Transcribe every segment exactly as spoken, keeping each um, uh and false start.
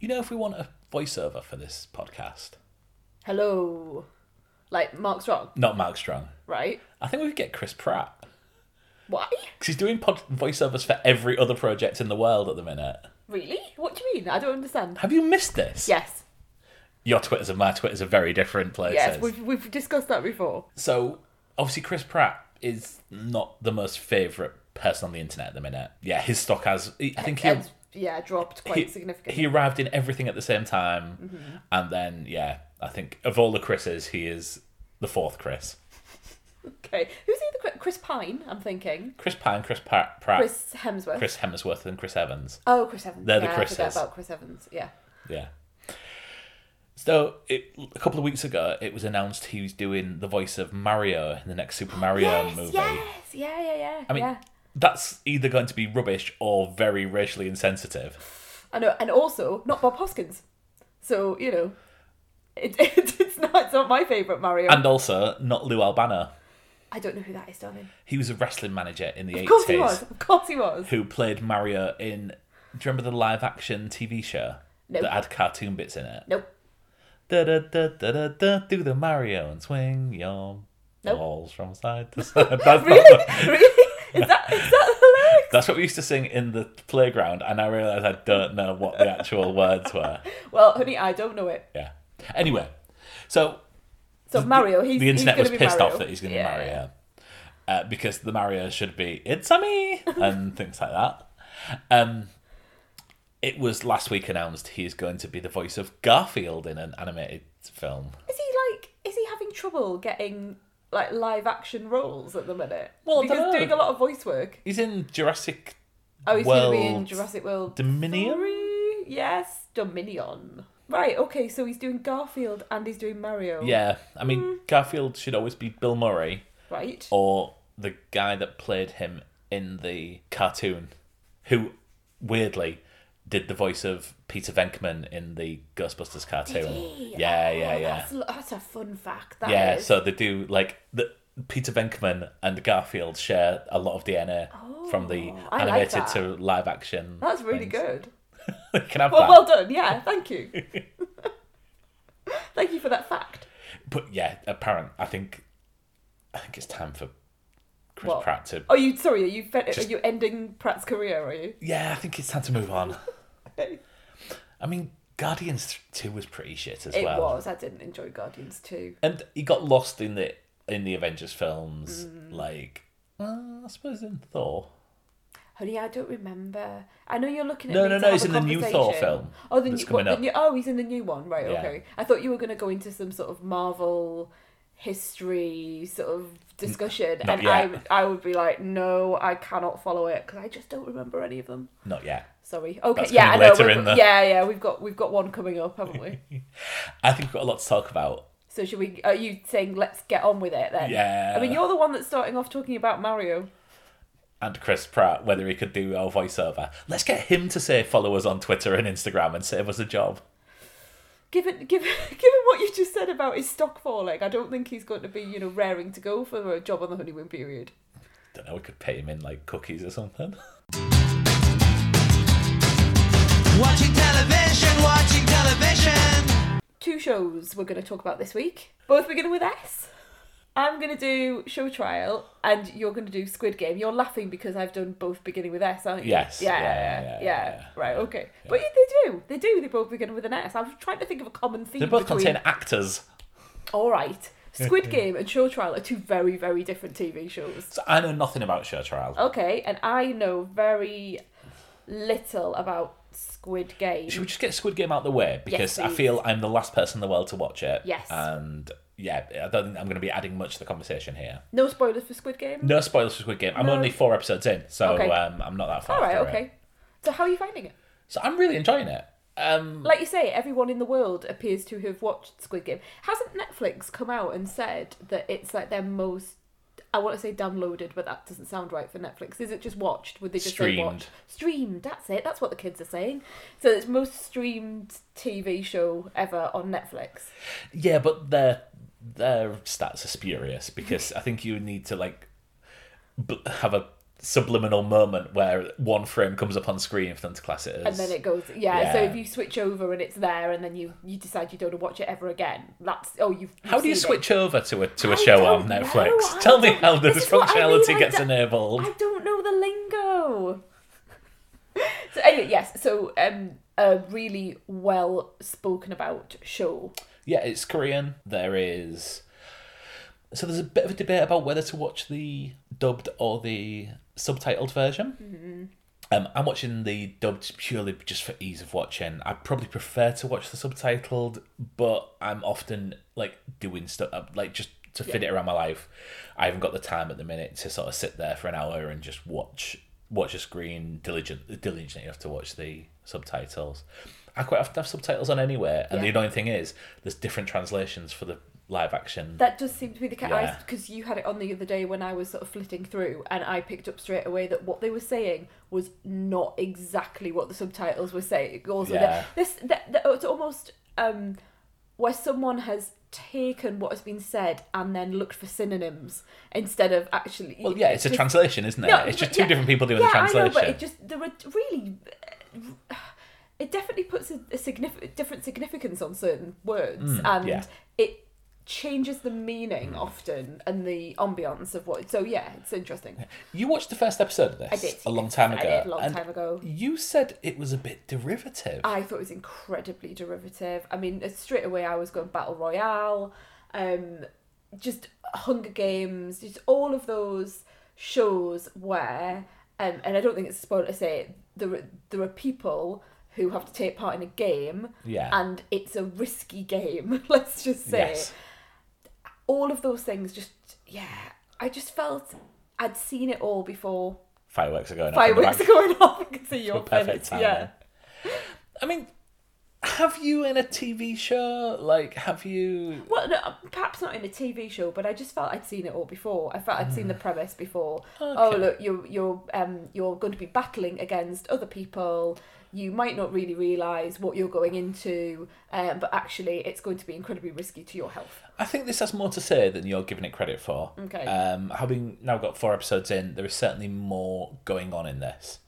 you know, if we want a voiceover for this podcast. Hello. Like Mark Strong? Not Mark Strong. Right. I think we could get Chris Pratt. Why? Because he's doing pod- voiceovers for every other project in the world at the minute. Really? What do you mean? I don't understand. Have you missed this? Yes. Your Twitters and my Twitters are very different places. Yes, we've, we've discussed that before. So, obviously Chris Pratt is not the most favourite person on the internet at the minute. Yeah, his stock has... I think he... Yeah, dropped quite he, significantly. He arrived in everything at the same time. Mm-hmm. And then, yeah, I think of all the Chris's, he is the fourth Chris. Okay. Who's the other Chris Pine, I'm thinking? Chris Pine, Chris Pratt. Chris Hemsworth. Chris Hemsworth and Chris Evans. Oh, Chris Evans. They're yeah, the Chris's. I forget about Chris Evans, yeah. Yeah. So, it, a couple of weeks ago, it was announced he was doing the voice of Mario in the next Super Mario yes, movie. Yes, yeah, yeah, yeah. I mean, yeah. That's either going to be rubbish or very racially insensitive. I know, and also, not Bob Hoskins. So, you know, it, it, it's, not, it's not my favourite Mario. And also, not Lou Albano. I don't know who that is, darling. He was a wrestling manager in the eighties. Of course he was, of course he was. Who played Mario in, do you remember the live-action T V show? Nope. That had cartoon bits in it? Nope. Da da da da da da, do the Mario and swing your nope. balls from side to side. That's really? Not... Really? Is that, is that the lyrics? That's what we used to sing in the playground, and I realised I don't know what the actual words were. Well, honey, I don't know it. Yeah. Anyway, so... So Mario, he's The internet he's was pissed Mario. Off that he's going to yeah. be Mario. Uh, because the Mario should be, it's-a me, and things like that. Um... It was last week announced he is going to be the voice of Garfield in an animated film. Is he like? Is he having trouble getting like live action roles at the minute? Well, because he's doing a lot of voice work. He's in Jurassic. Oh, he's going to be in Jurassic World Dominion. Sorry. Yes, Dominion. Right. Okay. So he's doing Garfield and he's doing Mario. Yeah. I mean, mm. Garfield should always be Bill Murray, right? Or the guy that played him in the cartoon, who weirdly. Did the voice of Peter Venkman in the Ghostbusters cartoon. Did he? Yeah, yeah, oh, yeah. That's, that's a fun fact. That yeah, is. So they do, like, the, Peter Venkman and Garfield share a lot of D N A oh, from the animated like to live action. That's really things. Good. Can I have well, that? Well done, yeah, thank you. Thank you for that fact. But yeah, apparent. I think, I think it's time for... Chris what? Pratt to... Oh, you, sorry, are you, just, are you ending Pratt's career, are you? Yeah, I think it's time to move on. Okay. I mean, Guardians two was pretty shit as it well. It was, I didn't enjoy Guardians two. And he got lost in the in the Avengers films, mm. like, uh, I suppose in Thor. Honey, I don't remember. I know you're looking at no, me No, no, no, he's in the new Thor film. Oh, the new, what, the new Oh, he's in the new one, right, yeah. Okay. I thought you were going to go into some sort of Marvel... history sort of discussion Not and yet. I I would be like no I cannot follow it because I just don't remember any of them. Not yet. Sorry. Okay. That's yeah. I know. Later in the... Yeah, yeah. We've got we've got one coming up, haven't we? I think we've got a lot to talk about. So should we? Are you saying let's get on with it then? Yeah. I mean, you're the one that's starting off talking about Mario. And Chris Pratt, whether he could do our voiceover. Let's get him to say follow us on Twitter and Instagram and save us a job. Given, given, given what you just said about his stock falling, I don't think he's going to be, you know, raring to go for a job on the honeymoon period. Don't know, we could pay him in, like, cookies or something. Watching television, watching television. Two shows we're going to talk about this week. Both beginning with S. I'm going to do Showtrial, and you're going to do Squid Game. You're laughing because I've done both beginning with S, aren't you? Yes. Yeah, yeah, yeah. yeah, yeah. Right, okay. Yeah. But they do. They do. They both begin with an S. I'm trying to think of a common theme. They both between... contain actors. All right. Squid Game and Showtrial are two very, very different T V shows. So I know nothing about Showtrial. Okay, and I know very little about Squid Game. Should we just get Squid Game out of the way? Because yes, I feel I'm the last person in the world to watch it. Yes. And... yeah, I don't think I'm going to be adding much to the conversation here. No spoilers for Squid Game? No spoilers for Squid Game. I'm no. only four episodes in, so okay. um, I'm not that far. All right, okay. It. So how are you finding it? So I'm really enjoying it. Um, like you say, everyone in the world appears to have watched Squid Game. Hasn't Netflix come out and said that it's like their most, I want to say downloaded, but that doesn't sound right for Netflix. Is it just watched? Would they just streamed. say watched? Streamed, that's it. That's what the kids are saying. So it's most streamed T V show ever on Netflix. Yeah, but they're... their stats are spurious because I think you need to like b- have a subliminal moment where one frame comes up on screen for them to class it as. And then it goes, yeah, yeah. So if you switch over and it's there, and then you, you decide you don't want to watch it ever again, that's oh you've. you've how do you switch it. over to a to a I show on Netflix? Know, Tell me how this functionality I mean, I gets enabled. I don't know the lingo. So anyway, yes, so um, a really well spoken about show. Yeah, it's Korean. There is. So there's a bit of a debate about whether to watch the dubbed or the subtitled version. Mm-hmm. Um, I'm watching the dubbed purely just for ease of watching. I probably prefer to watch the subtitled, but I'm often like doing stuff like just to fit yeah. it around my life. I haven't got the time at the minute to sort of sit there for an hour and just watch watch a screen diligent diligently enough to watch the subtitles. I quite often have subtitles on anyway, and yeah. the annoying thing is there's different translations for the live action. That does seem to be the case, because yeah. you had it on the other day when I was sort of flitting through, and I picked up straight away that what they were saying was not exactly what the subtitles were saying. Also, yeah. this the, the, it's almost um, where someone has taken what has been said and then looked for synonyms instead of actually. Well, yeah, it's just, a translation, isn't it? No, it's just two yeah, different people doing yeah, the translation. I know, but it just there were really. It definitely puts a, a significant different significance on certain words, mm, and yeah. it. changes the meaning often and the ambiance of what. So yeah, it's interesting. You watched the first episode of this I did. a long time ago. I did a long time ago. You said it was a bit derivative. I thought it was incredibly derivative. I mean, straight away I was going Battle Royale, um, just Hunger Games, just all of those shows where, um, and I don't think it's a spoiler to say there are, there are people who have to take part in a game, yeah. and it's a risky game. Let's just say. Yes. All of those things just, yeah, I just felt I'd seen it all before. Fireworks are going off. Fireworks are going off. I can see your perfect timing. Yeah. I mean, have you in a T V show? Like, have you... Well, no, perhaps not in a T V show, but I just felt I'd seen it all before. I felt I'd mm. seen the premise before. Okay. Oh, look, you're, you're, um, you're going to be battling against other people. You might not really realise what you're going into, um, but actually it's going to be incredibly risky to your health. I think this has more to say than you're giving it credit for. Okay. Um, having now got four episodes in, there is certainly more going on in this.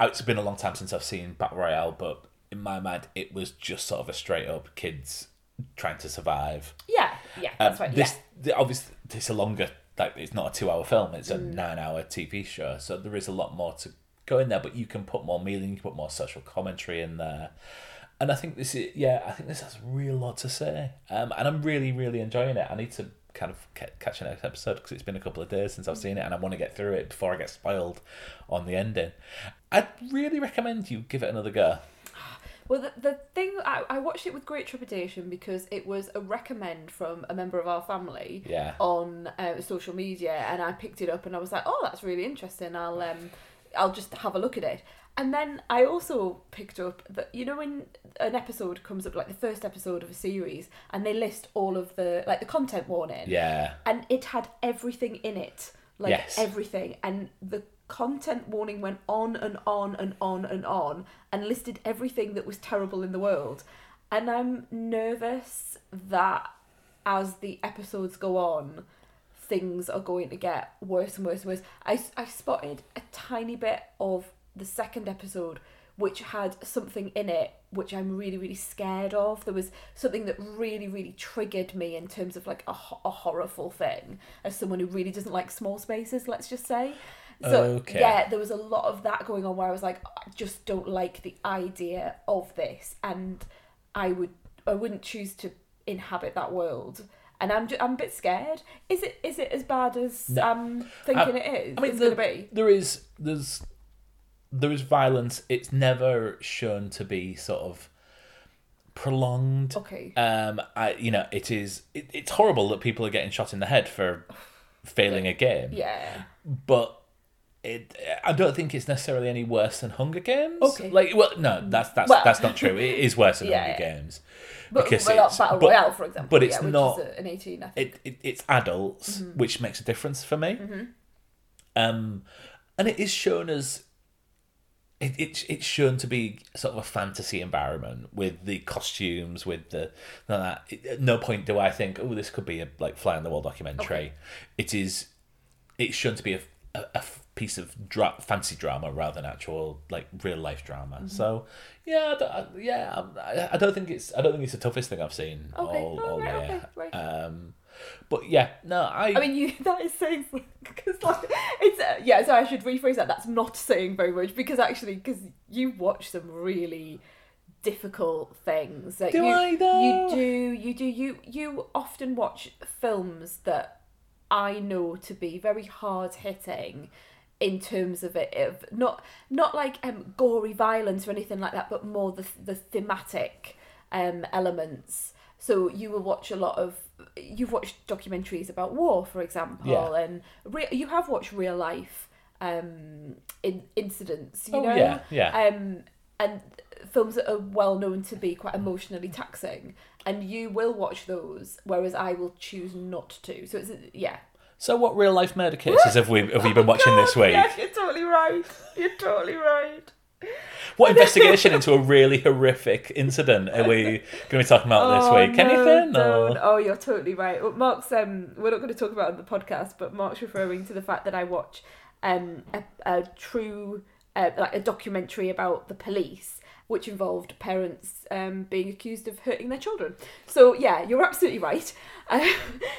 It's been a long time since I've seen Battle Royale, but in my mind it was just sort of a straight up kids trying to survive. Yeah, yeah, that's um, right. This, yeah. Obviously, it's a longer, like it's not a two-hour film, it's a mm. nine-hour T V show, so there is a lot more to go in there, but you can put more meaning, you can put more social commentary in there, and I think this is yeah I think this has a real lot to say, um, and I'm really really enjoying it. I need to kind of c- catch the next episode because it's been a couple of days since I've seen it, and I want to get through it before I get spoiled on the ending. I'd really recommend you give it another go. Well, the, the thing, I, I watched it with great trepidation because it was a recommend from a member of our family yeah. on uh, social media, and I picked it up and I was like, oh, that's really interesting, I'll um I'll just have a look at it. And then I also picked up that, you know, when an episode comes up, like the first episode of a series, and they list all of the, like the content warning. Yeah. And it had everything in it. Like yes. everything. And the content warning went on and on and on and on and listed everything that was terrible in the world. And I'm nervous that as the episodes go on, things are going to get worse and worse and worse. I, I spotted a tiny bit of the second episode which had something in it which I'm really, really scared of. There was something that really, really triggered me in terms of like a, a horrible thing as someone who really doesn't like small spaces, let's just say. So, okay. yeah, there was a lot of that going on where I was like, I just don't like the idea of this, and I, would, I wouldn't choose to inhabit that world. And I'm just, I'm a bit scared. Is it is it as bad as no. I'm thinking I, it is? I mean, it's the, gonna be. There is there's there is violence. It's never shown to be sort of prolonged. Okay. Um. I you know it is. It, it's horrible that people are getting shot in the head for failing a game. Yeah. But. It, I don't think it's necessarily any worse than Hunger Games. Okay. Like, well, no, that's that's well, that's not true. It is worse than yeah, Hunger yeah. Games. But, because well, it's, Battle but, Royale, for example. But it's yeah, not an eighteen. I think. It, it it's adults, mm-hmm. which makes a difference for me. Mm-hmm. Um, and it is shown as it, it it's shown to be sort of a fantasy environment with the costumes, with the that. At no point do I think, oh, this could be a like Fly on the Wall documentary. Okay. It is. It's shown to be a a, a piece of dra- fancy drama rather than actual like real life drama. Mm-hmm. So yeah, I don't, I, yeah, I, I don't think it's I don't think it's the toughest thing I've seen okay. all, all right, year. Okay, right. Um, but yeah, no, I. I mean, you that is saying because like it's uh, yeah. So I should rephrase that. That's not saying very much because actually, because you watch some really difficult things. Like do you, I though? You do. You do. You you often watch films that I know to be very hard hitting. In terms of it, of not not like um, gory violence or anything like that, but more the the thematic um, elements. So you will watch a lot of you've watched documentaries about war, for example, yeah. and re- you have watched real life um, in incidents. You oh, know, yeah, yeah, um, and films that are well known to be quite emotionally taxing, and you will watch those, whereas I will choose not to. So it's yeah. So what real life murder cases have we have we been oh watching God, this week? Yeah, you're totally right. You're totally right. What investigation into a really horrific incident are we going to be talking about oh, this week? No, Anything? No. Or... Oh, you're totally right. Well, Mark's. Um, we're not going to talk about it on the podcast, but Mark's referring to the fact that I watch um a, a true uh, like a documentary about the police, which involved parents um, being accused of hurting their children. So, yeah, you're absolutely right. Uh,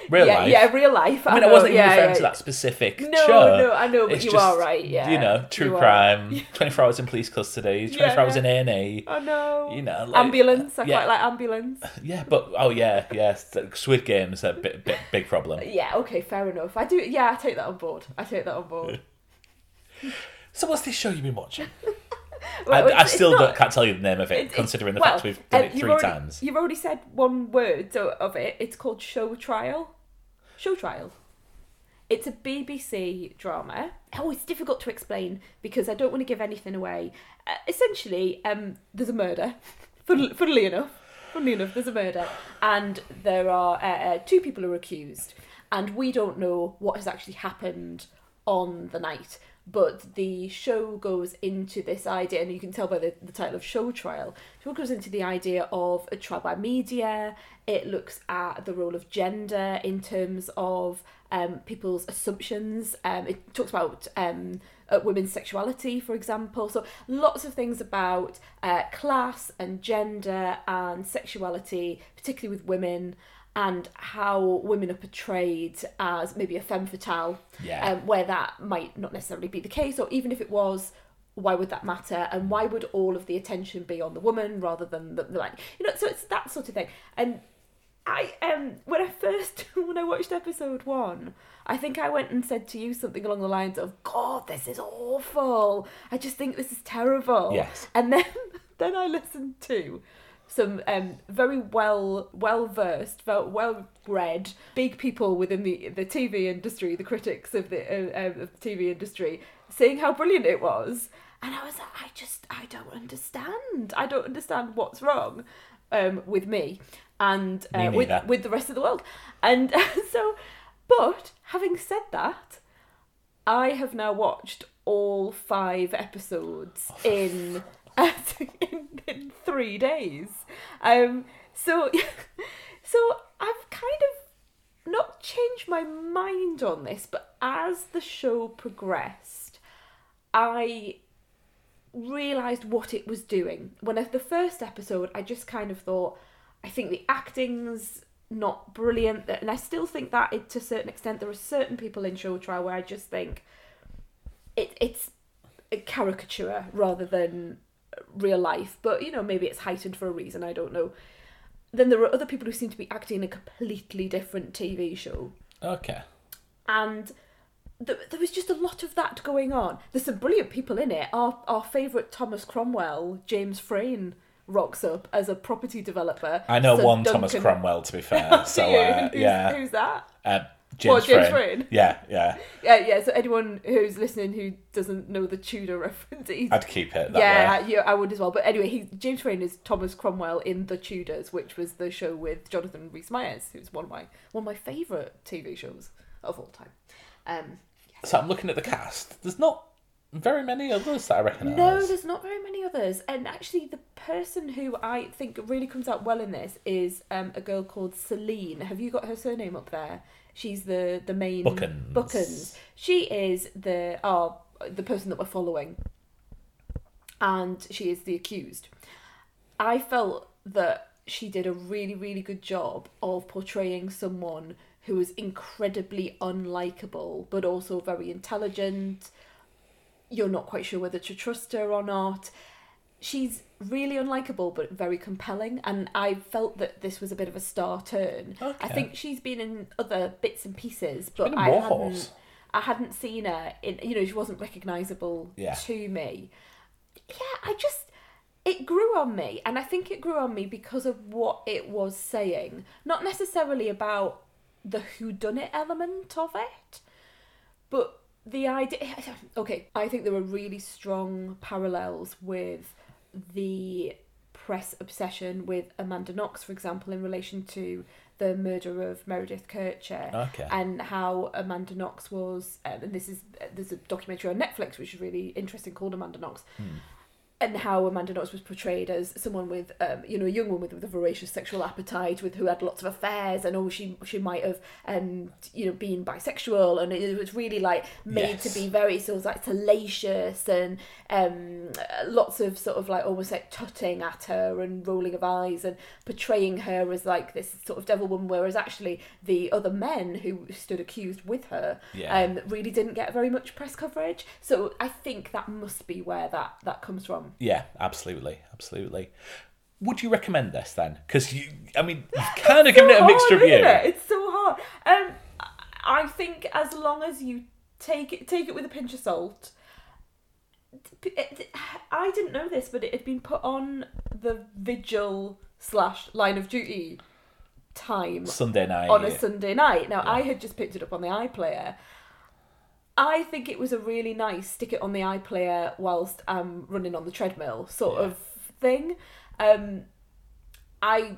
real yeah, life. Yeah, real life. I, I mean, know, I wasn't even yeah, referring yeah. to that specific no, show. No, no, I know, but it's you just, are right, yeah. You know, true you crime, twenty-four hours in police custody, twenty-four yeah, hours in A and E. I know. You know. Like, ambulance, I yeah. quite like ambulance. Yeah, but, oh, yeah, yeah. Squid Game is a bit, bit, big problem. Yeah, okay, fair enough. I do, yeah, I take that on board. I take that on board. So what's this show you've been watching? Well, I, I still not, can't tell you the name of it, it considering the well, fact we've done um, it three already, times. You've already said one word of it. It's called Showtrial. Showtrial. It's a B B C drama. Oh, it's difficult to explain because I don't want to give anything away. Uh, essentially, um, there's a murder. Funnily, funnily enough, funnily enough, there's a murder, and there are uh, two people who are accused, and we don't know what has actually happened on the night. But the show goes into this idea, and you can tell by the, the title of Show Trial, the show goes into the idea of a trial by media. It looks at the role of gender in terms of um, people's assumptions. Um, it talks about um, uh, women's sexuality, for example. So lots of things about uh, class and gender and sexuality, particularly with women. And how women are portrayed as maybe a femme fatale, yeah. um, where that might not necessarily be the case, or even if it was, why would that matter? And why would all of the attention be on the woman rather than the, the like, you know? So it's that sort of thing. And I um, when I first when I watched episode one, I think I went and said to you something along the lines of, "God, this is awful. I just think this is terrible." Yes. And then then I listened to. Some um, very well well versed, well read, big people within the the T V industry, the critics of the uh, um, of the T V industry, saying how brilliant it was, and I was like, I just I don't understand. I don't understand what's wrong um, with me, and uh, me with with the rest of the world, and uh, so. But having said that, I have now watched all five episodes in. in, in three days. Um, so so I've kind of not changed my mind on this, but as the show progressed, I realised what it was doing. When I, the first episode, I just kind of thought, I think the acting's not brilliant. And I still think that it, to a certain extent. There are certain people in Showtrial where I just think it it's a caricature rather than... real life, but you know, maybe it's heightened for a reason, I don't know. Then there are other people who seem to be acting in a completely different T V show. Okay. And th- there was just a lot of that going on. There's some brilliant people in it. Our our favourite Thomas Cromwell, James Frain, rocks up as a property developer. I know Sir one Duncan. Thomas Cromwell, to be fair. So uh, who's, yeah, who's that? Uh, James, what, James Frain. Frain. Yeah, yeah. Yeah, yeah. So anyone who's listening who doesn't know the Tudor reference... I'd keep it that yeah, way. Yeah, I would as well. But anyway, he, James Frain is Thomas Cromwell in The Tudors, which was the show with Jonathan Rhys-Meyers, who's one of my one of my favourite T V shows of all time. Um, yeah. So I'm looking at the cast. There's not very many others that I recognise. No, there's not very many others. And actually, the person who I think really comes out well in this is um, a girl called Celine. Have you got her surname up there? She's the, the main... Bookens. Bookens. She is the oh, the person that we're following. And she is the accused. I felt that she did a really, really good job of portraying someone who was incredibly unlikable, but also very intelligent. You're not quite sure whether to trust her or not. She's really unlikable, but very compelling. And I felt that this was a bit of a star turn. Okay. I think she's been in other bits and pieces, but I hadn't, I hadn't seen her in, you know, she wasn't recognisable yeah. to me. Yeah, I just, it grew on me. And I think it grew on me because of what it was saying. Not necessarily about the whodunit element of it, but the idea... Okay, I think there were really strong parallels with the press obsession with Amanda Knox, for example, in relation to the murder of Meredith Kercher. Okay. And how Amanda Knox was... Um, and this is there's a documentary on Netflix which is really interesting called Amanda Knox. Hmm. And how Amanda Knox was portrayed as someone with, um, you know, a young woman with, with a voracious sexual appetite, with who had lots of affairs, and oh, she she might have, um, you know, been bisexual, and it was really like made yes. to be very sort of like salacious, and um, lots of sort of like almost like tutting at her and rolling of eyes and portraying her as like this sort of devil woman, whereas actually the other men who stood accused with her yeah. um, really didn't get very much press coverage. So I think that must be where that, that comes from. Yeah, absolutely, absolutely. Would you recommend this then? Because you, I mean, you've kind of so given it a mixed hard, review. Isn't it? It's so hard. Um, I think as long as you take it, take it with a pinch of salt. I didn't know this, but it had been put on the Vigil slash Line of Duty time Sunday night on a Sunday night. Now yeah. I had just picked it up on the iPlayer. I think it was a really nice stick it on the iPlayer whilst I'm running on the treadmill sort yeah. of thing. Um, I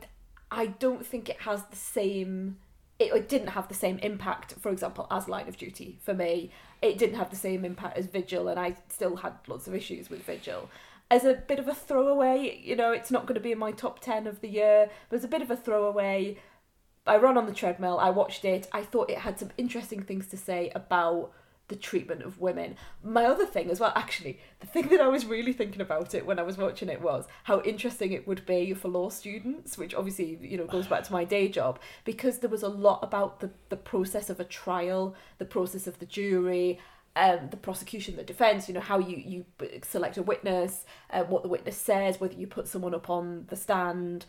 I don't think it has the same... It, it didn't have the same impact, for example, as Line of Duty for me. It didn't have the same impact as Vigil, and I still had lots of issues with Vigil. As a bit of a throwaway, you know, it's not going to be in my top ten of the year, but as a bit of a throwaway, I ran on the treadmill, I watched it, I thought it had some interesting things to say about the treatment of women. My other thing as well, actually, the thing that I was really thinking about it when I was watching it was how interesting it would be for law students, which obviously, you know, goes back to my day job, because there was a lot about the, the process of a trial, the process of the jury, um, the prosecution, the defence, you know, how you, you select a witness, uh, what the witness says, whether you put someone up on the stand.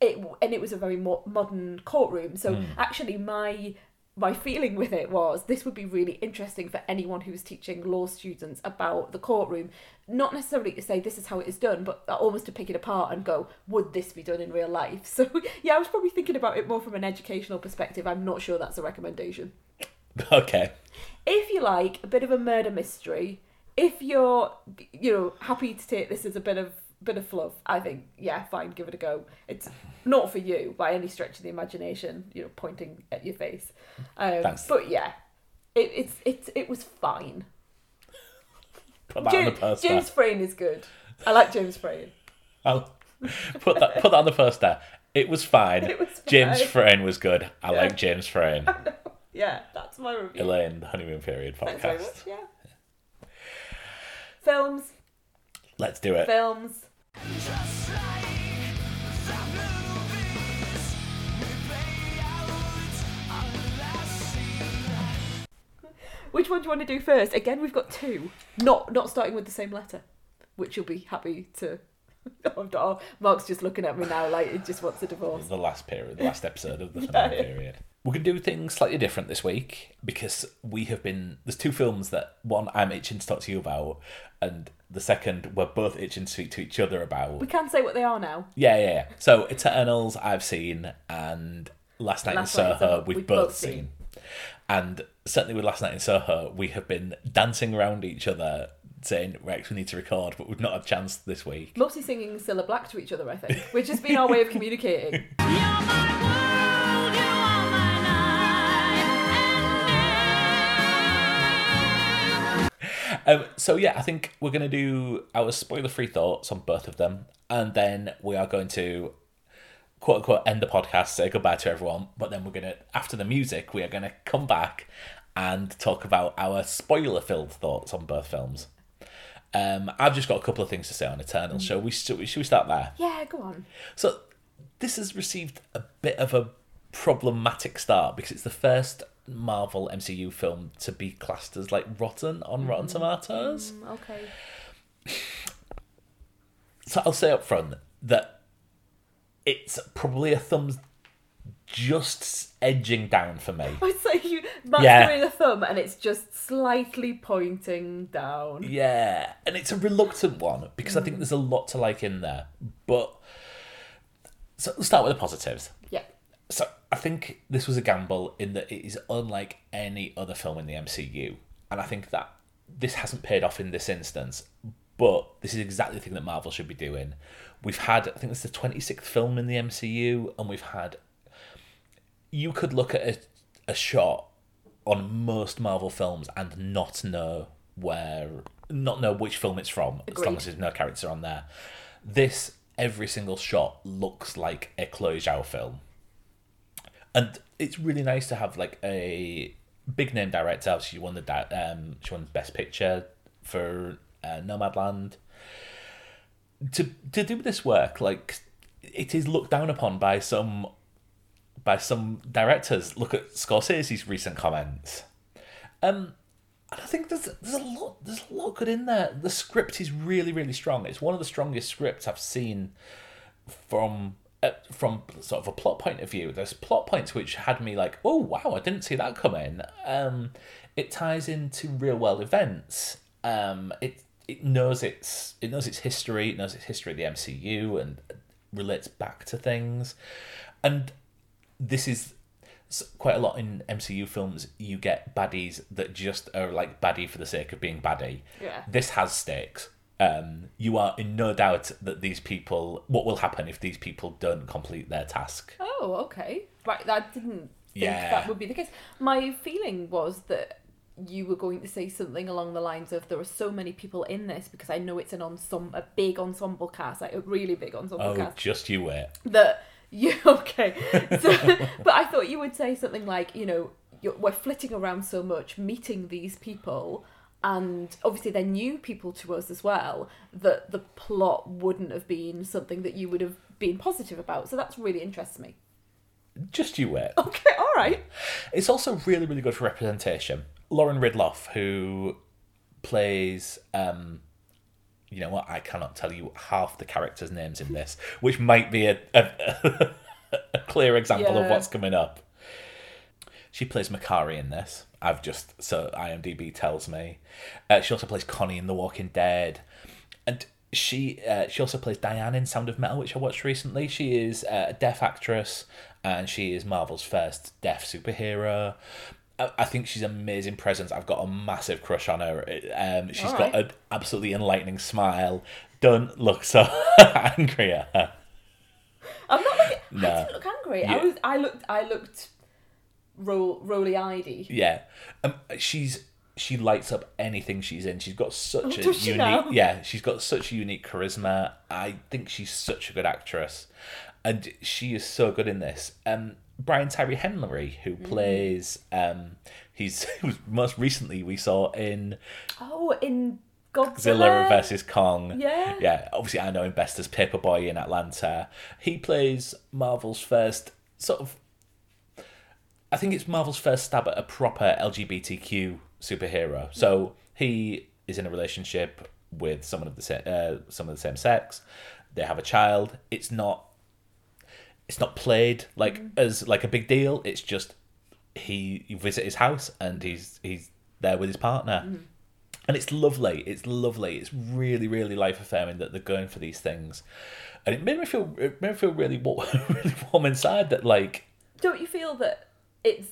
It, and it was a very more modern courtroom. So mm. actually my... My feeling with it was this would be really interesting for anyone who was teaching law students about the courtroom. Not necessarily to say this is how it is done, but almost to pick it apart and go, would this be done in real life? So, yeah, I was probably thinking about it more from an educational perspective. I'm not sure that's a recommendation. Okay. If you like a bit of a murder mystery, if you're, you know, happy to take this as a bit of bit of fluff, I think, yeah, fine, give it a go. It's not for you by any stretch of the imagination, you know, pointing at your face. Um, but yeah, it, it's it's it was fine. Put that James, on the poster. James Frain is good. I like James Frain. I'll put that put that on the poster. It was fine. It was fine. James Frain was good. I yeah. like James Frain. Yeah, that's my review. Elaine, the Honeymoon Period podcast. Thanks very much, yeah. yeah. Films. Let's do it. Films. Just like the movies, we play out on the last scene. Which one do you want to do first? Again, we've got two. Not not starting with the same letter, which you'll be happy to... Oh, Mark's just looking at me now like he just wants a divorce. The last period, the last episode of the finale yeah. period. We're going to do things slightly different this week because we have been... There's two films that, one, I'm itching to talk to you about, and the second, we're both itching to speak to each other about. We can say what they are now. Yeah, yeah, yeah. So, Eternals, I've seen, and Last Night Last in Soho, Soho we've, we've both, both seen. seen. And certainly with Last Night in Soho, we have been dancing around each other saying, we actually need to record, but we've not had a chance this week. Mostly singing Cilla Black to each other, I think, which has been our way of communicating. Um, so yeah, I think we're going to do our spoiler-free thoughts on both of them, and then we are going to quote-unquote end the podcast, say goodbye to everyone, but then we're going to, after the music, we are going to come back and talk about our spoiler-filled thoughts on both films. Um, I've just got a couple of things to say on Eternals. Mm. Shall we, should we start there? Yeah, go on. So this has received a bit of a problematic start because it's the first Marvel M C U film to be classed as like rotten on mm. Rotten Tomatoes. Mm, okay. So I'll say up front that it's probably a thumbs just edging down for me. I'd say you that's yeah. doing a thumb and it's just slightly pointing down. Yeah. And it's a reluctant one because mm. I think there's a lot to like in there. But so let's start with the positives. Yeah. So I think this was a gamble in that it is unlike any other film in the M C U. And I think that this hasn't paid off in this instance. But this is exactly the thing that Marvel should be doing. We've had, I think this is the twenty-sixth film in the M C U, and we've had... You could look at a, a shot on most Marvel films and not know where... Not know which film it's from, Agreed. As long as there's no character on there. This, every single shot, looks like a Chloe Zhao film. And it's really nice to have like a big name director. She won the um, she won Best Picture for uh, Nomadland. To to do this work, like it is looked down upon by some by some directors. Look at Scorsese's recent comments. Um, and I think there's there's a lot there's a lot good in there. The script is really really strong. It's one of the strongest scripts I've seen from. From sort of a plot point of view, there's plot points which had me like, oh wow, I didn't see that coming. Um, it ties into real world events. Um, it it knows its it knows its history, it knows its history of the M C U, and relates back to things. And this is quite a lot in M C U films. You get baddies that just are like baddie for the sake of being baddie. Yeah. This has stakes. Um, you are in no doubt that these people... What will happen if these people don't complete their task? Oh, okay. Right, that didn't think yeah. that would be the case. My feeling was that you were going to say something along the lines of there are so many people in this because I know it's an ensemble, a big ensemble cast, like a really big ensemble oh, cast. Oh, just you wait. That you... Okay. So, but I thought you would say something like, you know, you're, we're flitting around so much, meeting these people... And obviously they're new people to us as well, that the plot wouldn't have been something that you would have been positive about. So that's really interests me. Just you wait. Okay, all right. It's also really, really good for representation. Lauren Ridloff, who plays, um, you know what, I cannot tell you half the characters' names in this, which might be a, a, a clear example yeah. of what's coming up. She plays Makari in this. I've just, so IMDb tells me. Uh, she also plays Connie in The Walking Dead. And she uh, she also plays Diane in Sound of Metal, which I watched recently. She is uh, a deaf actress, and she is Marvel's first deaf superhero. I, I think she's an amazing presence. I've got a massive crush on her. Um, she's All right. got an absolutely enlightening smile. Don't look so angry at her. I'm not looking, no. I didn't look angry. Yeah. I was, I looked, I looked... Roll, rolly-eyed-y. Yeah. Um, she's she lights up anything she's in. She's got such oh, a unique know? yeah, she's got such a unique charisma. I think she's such a good actress. And she is so good in this. Um Brian Tyree Henry, who mm. plays um he's who most recently we saw in Oh, in Godzilla versus Kong. Yeah. Yeah. Obviously I know him best as Paperboy in Atlanta. He plays Marvel's first sort of I think it's Marvel's first stab at a proper L G B T Q superhero. So he is in a relationship with someone of the se- uh, someone of the same sex. They have a child. It's not it's not played like mm. as like a big deal. It's just he you visit his house and he's he's there with his partner. Mm. And it's lovely. It's lovely. It's really, really life affirming that they're going for these things. And it made me feel it made me feel really warm, really warm inside that like don't you feel that It's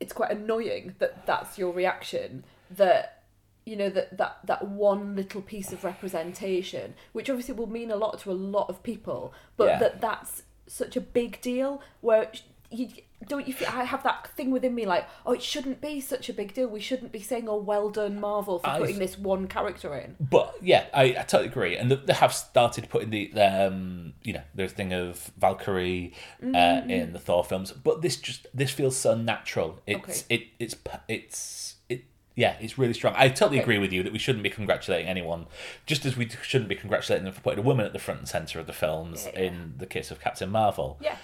it's quite annoying that that's your reaction, that, you know, that, that, that one little piece of representation, which obviously will mean a lot to a lot of people, but yeah. that that's such a big deal where you don't you feel, I have that thing within me like, oh, it shouldn't be such a big deal. We shouldn't be saying, oh, well done, Marvel, for I've, putting this one character in. But yeah, I, I totally agree. And they have started putting the, um, you know, there's thing of Valkyrie mm-hmm. uh, in the Thor films, but this just this feels so natural. It's okay. it it's it's it yeah, it's really strong. I totally okay. agree with you that we shouldn't be congratulating anyone, just as we shouldn't be congratulating them for putting a woman at the front and center of the films yeah, yeah. in the case of Captain Marvel. Yeah.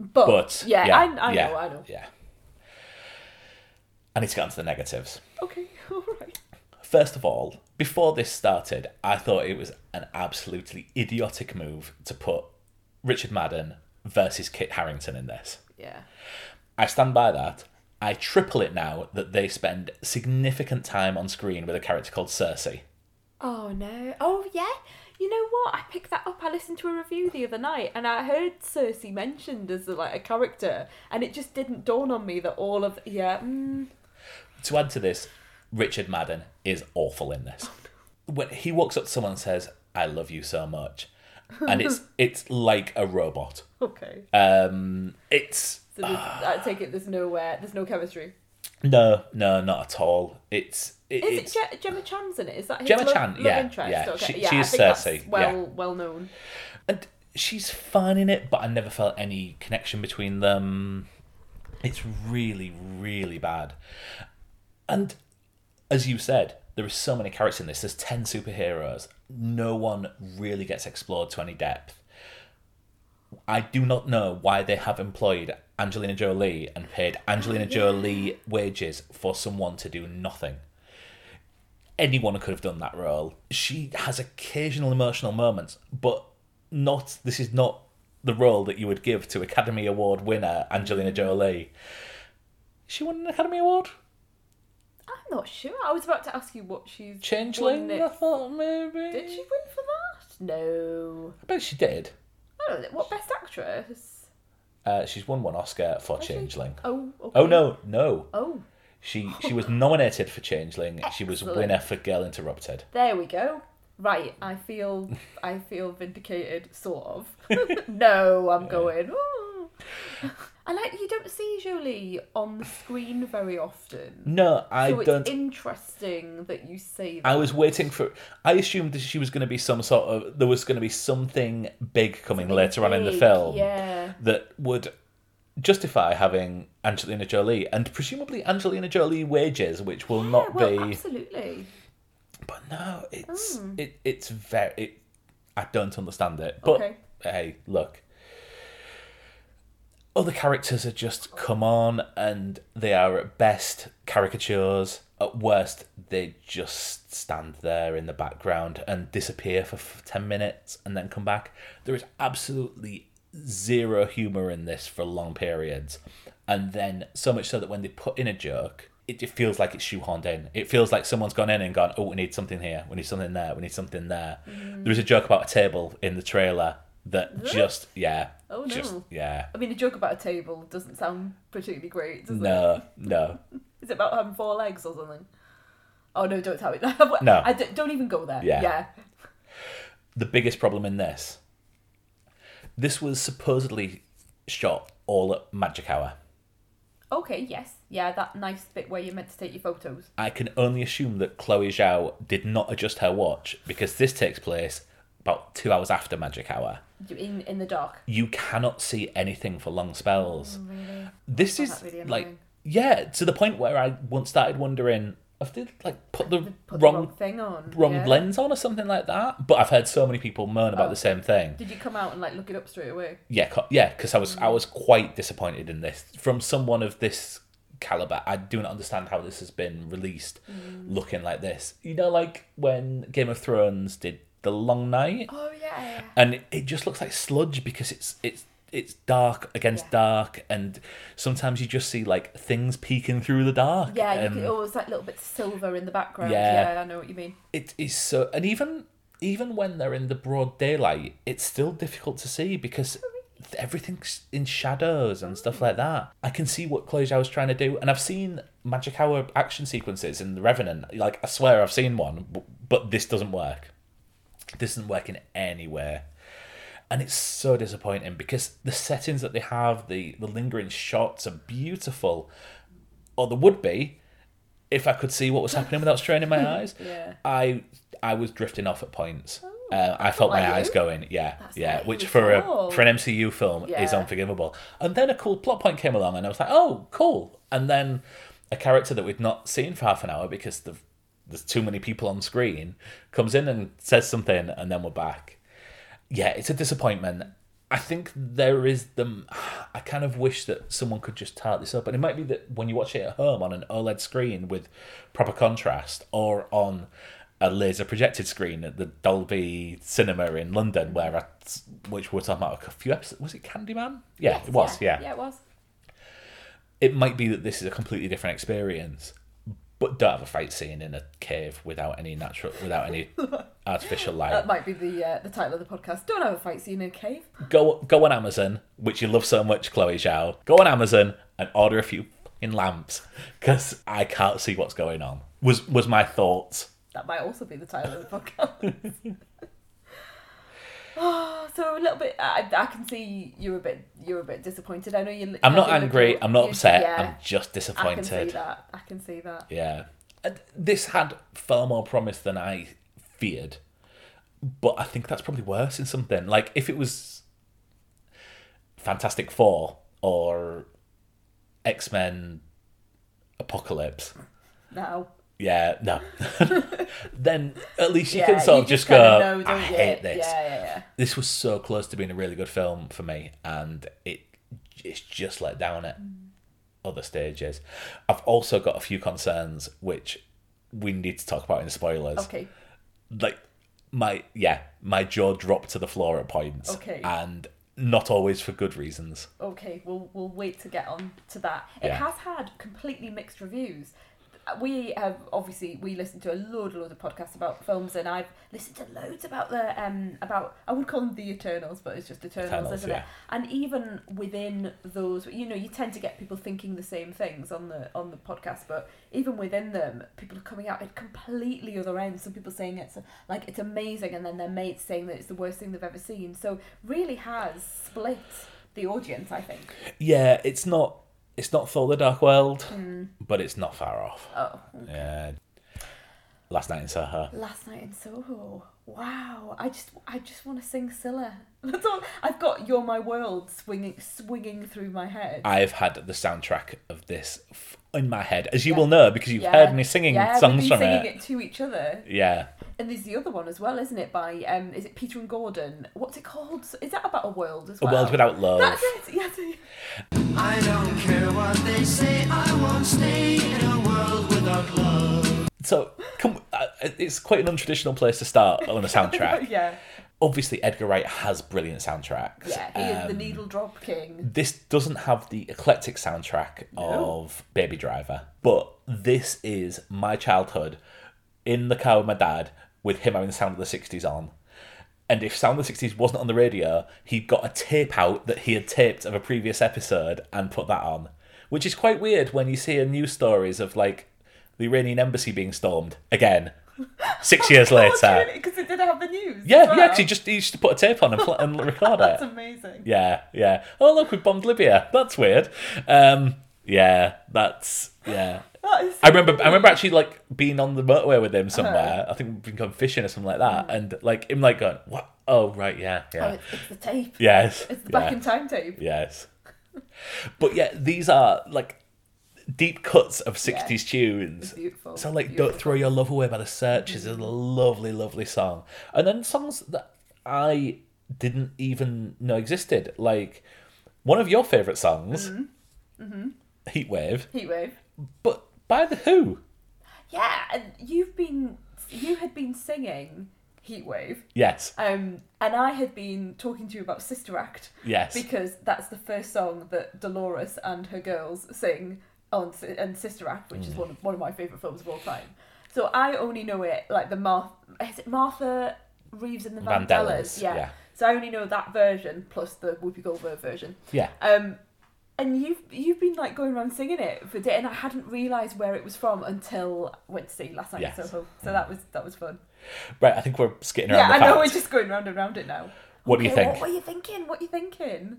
But, but yeah, yeah, I, I yeah, know, I know. Yeah. I need to get onto the negatives. Okay, all right. First of all, before this started, I thought it was an absolutely idiotic move to put Richard Madden versus Kit Harington in this. Yeah. I stand by that. I triple it now that they spend significant time on screen with a character called Sersi. Oh, no. Oh, yeah. You know what? I picked that up. I listened to a review the other night and I heard Sersi mentioned as like a character, and it just didn't dawn on me that all of... The, yeah. Mm. To add to this, Richard Madden is awful in this. When he walks up to someone and says, I love you so much, and it's it's like a robot. Okay. Um, It's... So uh, I take it there's nowhere, there's no chemistry. No, no, not at all. It's... It, is it's... it Gemma Chan's in it? Is that his Gemma love, Chan? Love yeah, interest? Yeah. Okay. She, yeah, she is Sersi. Well, yeah. well known. And she's fine in it, but I never felt any connection between them. It's really, really bad. And as you said, there are so many characters in this. There's ten superheroes. No one really gets explored to any depth. I do not know why they have employed Angelina Jolie and paid Angelina yeah. Jolie wages for someone to do nothing. Anyone could have done that role. She has occasional emotional moments, but not. This is not the role that you would give to Academy Award winner Angelina Jolie. She won an Academy Award? I'm not sure. I was about to ask you what she's Changeling, won I thought, maybe. Did she win for that? No. I bet she did. I don't know. What, Best Actress? Uh, she's won one Oscar for Has Changeling. She... Oh, okay. Oh, no, no. Oh. She she was nominated for Changeling. Excellent. She was winner for Girl Interrupted. There we go. Right, I feel I feel vindicated, sort of. no, I'm yeah. going. Oh. I like you don't see Jolie on the screen very often. No, I so it's don't. It's interesting that you say that. I was waiting for. I assumed that she was going to be some sort of. There was going to be something big coming something later big, on in the film yeah. that would justify having Angelina Jolie and presumably Angelina Jolie wages, which will yeah, not well, be absolutely. But no, it's mm. it it's very. It, I don't understand it. But okay. hey, look, other characters are just come on, and they are at best caricatures. At worst, they just stand there in the background and disappear for ten minutes and then come back. There is absolutely zero humour in this for long periods, and then so much so that when they put in a joke, it, it feels like it's shoehorned in. It feels like someone's gone in and gone, oh, we need something here, we need something there, we need something there. Mm. There is a joke about a table in the trailer that really? just yeah oh no just, yeah I mean, a joke about a table doesn't sound particularly great, does no, it no no Is it about having four legs or something? Oh no, don't tell me that. No, I d- don't even go there. yeah. yeah The biggest problem in this This was supposedly shot all at Magic Hour. Okay, yes. Yeah, that nice bit where you're meant to take your photos. I can only assume that Chloe Zhao did not adjust her watch, because this takes place about two hours after Magic Hour. In in the dark. You cannot see anything for long spells. Oh, really? This is really like, yeah, to the point where I once started wondering... I've did like put the, put wrong, the wrong thing on, wrong yeah. lens on, or something like that. But I've heard so many people moan about oh. the same thing. Did you come out and like look it up straight away? Yeah, yeah, because I was mm-hmm. I was quite disappointed in this from someone of this caliber. I do not understand how this has been released mm. looking like this. You know, like when Game of Thrones did the Long Night. Oh yeah. And it just looks like sludge because it's it's. It's dark against yeah. dark, and sometimes you just see like things peeking through the dark. Yeah, you um, can always like little bits of silver in the background. Yeah. yeah, I know what you mean. It is so, and even even when they're in the broad daylight, it's still difficult to see because everything's in shadows and stuff like that. I can see what Chloe Zhao was trying to do, and I've seen Magic Hour action sequences in The Revenant. Like I swear, I've seen one, but, but this doesn't work. This doesn't work in any way. And it's so disappointing because the settings that they have, the, the lingering shots are beautiful. Or they would be if I could see what was happening without straining my eyes. Yeah. I I was drifting off at points. Oh, uh, I felt like my you. eyes going, yeah, That's yeah, which for a, for an M C U film yeah. is unforgivable. And then a cool plot point came along and I was like, oh, cool. And then a character that we'd not seen for half an hour because the, there's too many people on screen comes in and says something and then we're back. Yeah, it's a disappointment. I think there is the... I kind of wish that someone could just tart this up. And it might be that when you watch it at home on an OLED screen with proper contrast or on a laser projected screen at the Dolby Cinema in London, where I, which we're talking about a few episodes... Was it Candyman? Yeah, yes, it was, yeah. yeah. Yeah, it was. It might be that this is a completely different experience, but don't have a fight scene in a cave without any natural, without any artificial light. That might be the uh, the title of the podcast. Don't have a fight scene in a cave. Go go on Amazon, which you love so much, Chloe Zhao. Go on Amazon and order a few fucking lamps, because I can't see what's going on. Was was my thoughts. That might also be the title of the podcast. Oh, so a little bit. I, I can see you're a bit. You're a bit disappointed. I know you. I'm not angry. Looking, I'm not upset. Yeah, I'm just disappointed. I can see that. I can see that. Yeah, this had far more promise than I feared, but I think that's probably worse in something. Like if it was Fantastic Four or X-Men Apocalypse. No. Yeah, no. Then at least you yeah, can sort of just, just go, know, I hate it? this. Yeah, yeah, yeah. This was so close to being a really good film for me, and it it's just let down at mm. other stages. I've also got a few concerns, which we need to talk about in spoilers. Okay. Like, my, yeah, my jaw dropped to the floor at points. Okay. And not always for good reasons. Okay, we'll, we'll wait to get on to that. It yeah. has had completely mixed reviews. We have obviously we listen to a load, load of podcasts about films, and I've listened to loads about the um about I would call them the Eternals, but it's just Eternals, Eternals isn't yeah. it? And even within those, you know, you tend to get people thinking the same things on the on the podcast, but even within them, people are coming out at completely other ends. Some people saying it's like it's amazing, and then their mates saying that it's the worst thing they've ever seen. So it really has split the audience, I think. Yeah, it's not. It's not Thor the Dark World, mm. but it's not far off. Oh. Okay. Yeah. Last Night in Soho. Last Night in Soho. Wow. I just I just want to sing Scylla. That's all. I've got You're My World swinging swinging through my head. I've had the soundtrack of this in my head, as you yeah. will know, because you've yeah. heard me singing yeah, songs from it. Yeah, we've been singing it to each other. Yeah. And there's the other one as well, isn't it? By um, is it Peter and Gordon? What's it called? Is that about a world as well? A World Without Love. That's it. Yes. I don't care what they say. I won't stay in a world without love. So, come, uh, it's quite an untraditional place to start on a soundtrack. Yeah. Obviously, Edgar Wright has brilliant soundtracks. Yeah, he um, is the needle drop king. This doesn't have the eclectic soundtrack no. of Baby Driver, but this is my childhood in the car with my dad, with him having Sound of the sixties on. And if Sound of the sixties wasn't on the radio, he got a tape out that he had taped of a previous episode and put that on. Which is quite weird when you see news stories of, like, the Iranian embassy being stormed again, six years oh, later. Because it did have the news. Yeah, as well. yeah, because he just, he used to put a tape on and, pl- and record it. That's amazing. Yeah, yeah. Oh, look, we bombed Libya. That's weird. Um, yeah, that's... Yeah. So I remember funny. I remember actually like being on the motorway with him somewhere. Uh-huh. I think we've been going fishing or something like that. Mm. And like him like going, what? Oh, right, yeah, yeah. Oh, it's, it's the tape. Yes. It's the yeah. back in time tape. Yes. But yeah, these are like deep cuts of sixties yeah. tunes. Beautiful. So like beautiful. Don't Throw Your Love Away by The Search mm-hmm. is a lovely, lovely song. And then songs that I didn't even know existed. Like one of your favourite songs, mm-hmm. Mm-hmm. Heatwave. Heatwave. But by The Who. Yeah, and you've been, you had been singing Heatwave. Yes. Um, and I had been talking to you about Sister Act. Yes. Because that's the first song that Dolores and her girls sing on, and Sister Act, which mm. is one of, one of my favourite films of all time. So I only know it, like the Martha, is it Martha Reeves and the Vandellas? Vandellas, yeah. yeah. So I only know that version, plus the Whoopi Goldberg version. Yeah. Um. And you've you've been like going around singing it for a day, and I hadn't realised where it was from until I went to see Last Night yes. in Soho. So that was that was fun. Right, I think we're skitting around. Yeah, the I know facts. We're just going round and round it now. What okay, do you think? What, what are you thinking? What are you thinking?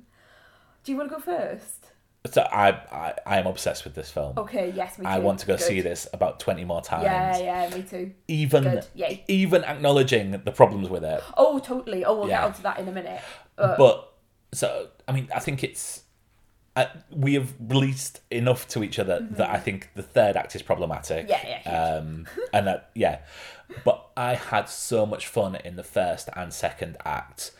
Do you want to go first? So I, I, I am obsessed with this film. Okay, yes, me too. I want to go Good. see this about twenty more times. Yeah, yeah, me too. Even, even acknowledging the problems with it. Oh, totally. Oh, we'll yeah. get onto that in a minute. But, but so I mean, I think it's I, we have released enough to each other mm-hmm. that I think the third act is problematic. Yeah, yeah. Um, and that, yeah, but I had so much fun in the first and second act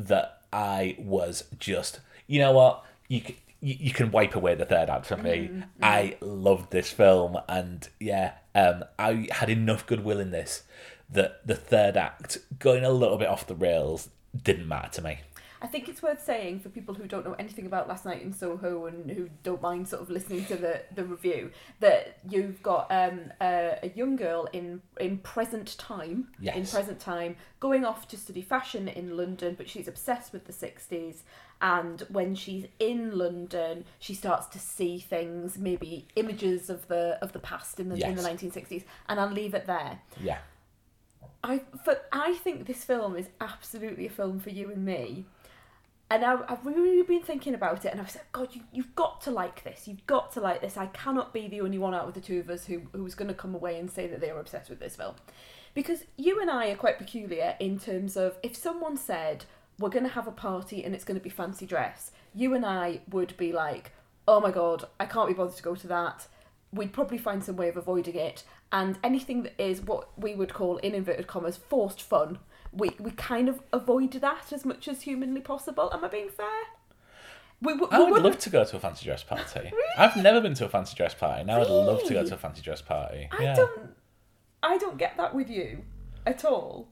that I was just, you know what, you. Could, You can wipe away the third act for me. Mm-hmm. I loved this film, and yeah, um, I had enough goodwill in this that the third act, going a little bit off the rails, didn't matter to me. I think it's worth saying, for people who don't know anything about Last Night in Soho and who don't mind sort of listening to the, the review, that you've got um, a, a young girl in in present time, yes. in present time, going off to study fashion in London, but she's obsessed with the sixties. And when she's in London, she starts to see things, maybe images of the of the past in the yes. in the nineteen sixties. And I'll leave it there. Yeah. I for, I think this film is absolutely a film for you and me. And I, I've really been thinking about it, and I've said, God, you, you've got to like this. You've got to like this. I cannot be the only one out of the two of us who who's going to come away and say that they are obsessed with this film. Because you and I are quite peculiar in terms of, if someone said, we're going to have a party and it's going to be fancy dress, you and I would be like, oh my God, I can't be bothered to go to that. We'd probably find some way of avoiding it. And anything that is what we would call, in inverted commas, forced fun, we we kind of avoid that as much as humanly possible. Am I being fair? We, we, I would we love to go to a fancy dress party. Really? I've never been to a fancy dress party. Now really? I'd love to go to a fancy dress party. I yeah. don't. I don't get that with you, at all.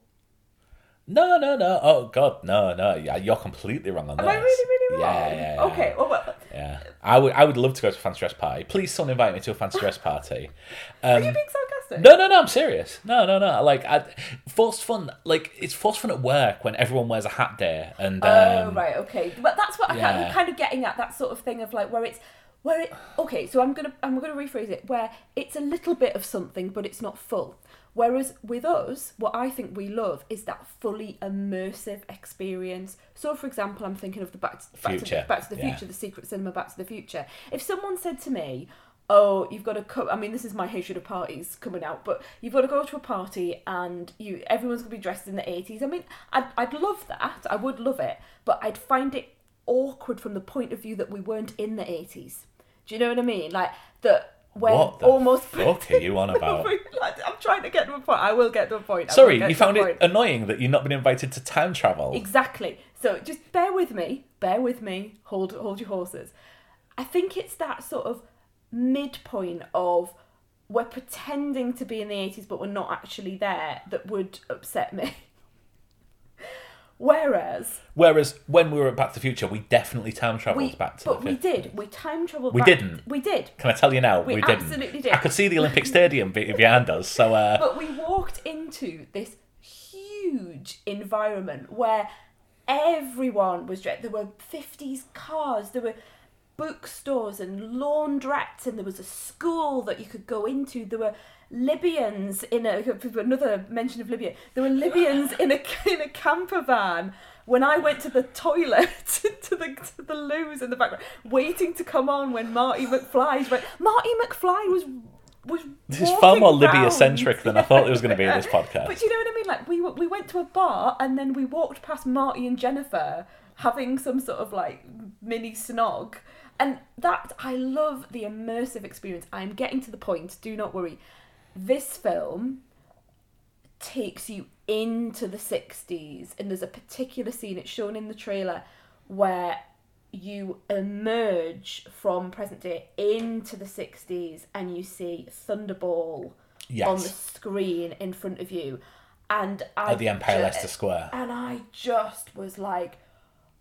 No, no, no. Oh God, no, no. You're completely wrong on Am this. Am I really, really wrong? Yeah, yeah, yeah. Okay. Well, well. Yeah. I would. I would love to go to a fancy dress party. Please, someone invite me to a fancy dress party. Um, Are you being sarcastic? No, no, no, I'm serious. No, no, no. Like, I, forced fun, like, it's forced fun at work when everyone wears a hat day. And, um, oh, right, okay. But that's what yeah. I'm kind of getting at, that sort of thing of, like, where it's, where it, okay, so I'm going to, I'm going to rephrase it, where it's a little bit of something, but it's not full. Whereas with us, what I think we love is that fully immersive experience. So, for example, I'm thinking of the Back to, back to, the, back to the Future, yeah. the Secret Cinema Back to the Future. If someone said to me, oh, you've got to come, I mean, this is my hatred of parties coming out, but you've got to go to a party and you everyone's going to be dressed in the eighties. I mean, I'd, I'd love that. I would love it. But I'd find it awkward from the point of view that we weren't in the eighties. Do you know what I mean? Like, that when what the almost... What are you on about? I'm trying to get to a point. I will get to a point. I Sorry, you found it annoying that you've not been invited to time travel. Exactly. So just bear with me. Bear with me. Hold, hold your horses. I think it's that sort of midpoint of we're pretending to be in the eighties but we're not actually there that would upset me. Whereas... Whereas when we were at Back to the Future, we definitely time travelled back to the Future. But we did. We time travelled back... We didn't. We did. Can I tell you now? We, we didn't. absolutely did. I could see the Olympic Stadium behind us, so... Uh... But we walked into this huge environment where everyone was dressed. There were fifties cars, there were... bookstores and laundrettes, and there was a school that you could go into. There were Libyans in a another mention of Libya. There were Libyans in a in a camper van. When I went to the toilet, to the to the loos in the background, waiting to come on when Marty McFly's right. Marty McFly was was. This is far more Libya centric than I thought it was going to be in this podcast. But you know what I mean? Like we we went to a bar and then we walked past Marty and Jennifer having some sort of like mini snog. And that, I love the immersive experience. I'm getting to the point, do not worry. This film takes you into the sixties, and there's a particular scene, it's shown in the trailer, where you emerge from present day into the sixties and you see Thunderball yes. on the screen in front of you. And I At the Empire Leicester Square. And I just was like...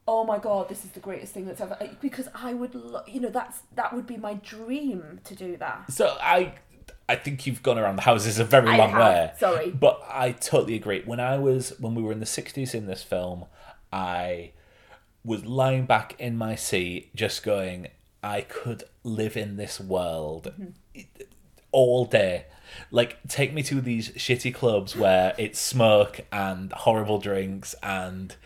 oh my God, this is the greatest thing that's ever... Because I would... Lo- you know, that's that would be my dream to do that. So I I think you've gone around the houses a very I long have. way. Sorry. But I totally agree. When I was... When we were in the sixties in this film, I was lying back in my seat just going, I could live in this world mm-hmm. all day. Like, take me to these shitty clubs where it's smoke and horrible drinks and...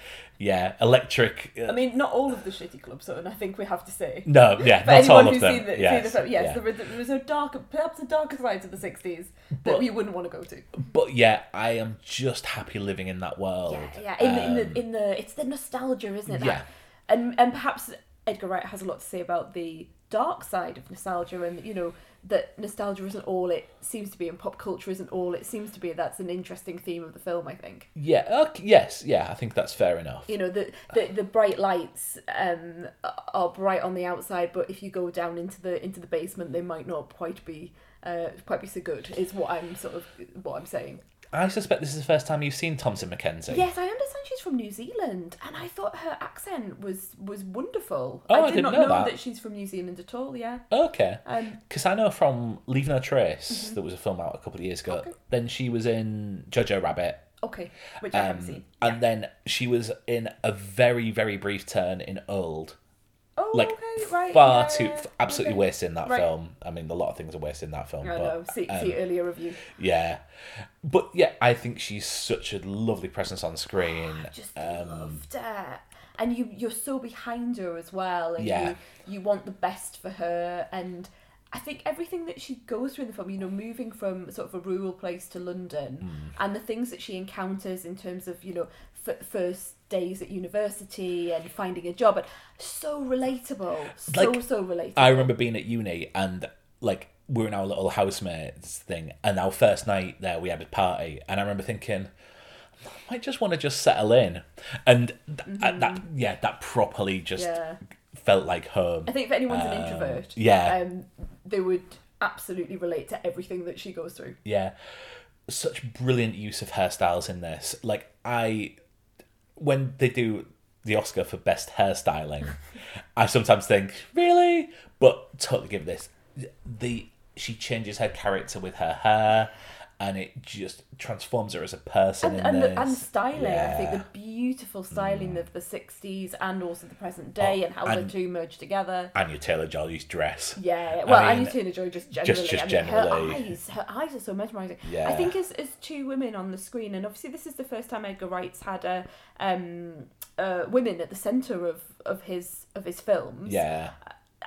Yeah, electric. Uh, I mean, not all of the shitty clubs, and I think we have to say. No, yeah, not all of them. The, yes, the, yes yeah. there, was, there was a dark, perhaps a darker side to the sixties but, that we wouldn't want to go to. But yeah, I am just happy living in that world. Yeah, yeah. In, um, the, in, the, in the it's the nostalgia, isn't it? Yeah. Like, and and perhaps Edgar Wright has a lot to say about the dark side of nostalgia, and you know that nostalgia isn't all it seems to be, and pop culture isn't all it seems to be. That's an interesting theme of the film, I think. Yeah. Okay. Yes. Yeah. I think that's fair enough. You know, the the, the bright lights um, are bright on the outside, but if you go down into the into the basement, they might not quite be uh, quite be so good. Is what I'm sort of what I'm saying. I suspect this is the first time you've seen Thompson Mackenzie. Yes, I understand she's from New Zealand, and I thought her accent was, was wonderful. Oh, I, I did didn't not know, know that. that she's from New Zealand at all, yeah. Okay. Because um, I know from Leave No Trace, mm-hmm. there was a film out a couple of years ago, okay. then she was in Jojo Rabbit. Okay, which um, I haven't seen. And yeah. then she was in a very, very brief turn in Old. Oh, like, okay, right. far yeah, too, yeah, absolutely okay. wasting that right. film. I mean, a lot of things are wasting that film. I but, know, see, um, see earlier review. Yeah. But yeah, I think she's such a lovely presence on screen. Oh, I just um, loved her. And you, you're so behind her as well. And yeah. You, you want the best for her. And I think everything that she goes through in the film, you know, moving from sort of a rural place to London mm. and the things that she encounters in terms of, you know, f- first days at university and finding a job, and so relatable. So, like, so relatable. I remember being at uni and, like, we were in our little housemates thing, and our first night there we had a party, and I remember thinking, I might just want to just settle in. And th- mm-hmm. that, yeah, that properly just... Yeah. felt like home. I think if anyone's um, an introvert, yeah, um, they would absolutely relate to everything that she goes through. Yeah, such brilliant use of hairstyles in this. Like, I, when they do the Oscar for best hairstyling, I sometimes think, really? But totally give this. The she changes her character with her hair. And it just transforms her as a person. And, in and, this. The, and styling, yeah. I think the beautiful styling mm. of the sixties and also the present day oh, and how and, the two merge together. Anya Taylor-Joy's dress. Yeah, well, I mean, Anya Taylor-Joy just generally. Just, just I mean, generally. Her eyes, her eyes are so mesmerising. Yeah. I think as, as two women on the screen, and obviously this is the first time Edgar Wright's had a, um, uh, women at the centre of, of, his, of his films. Yeah.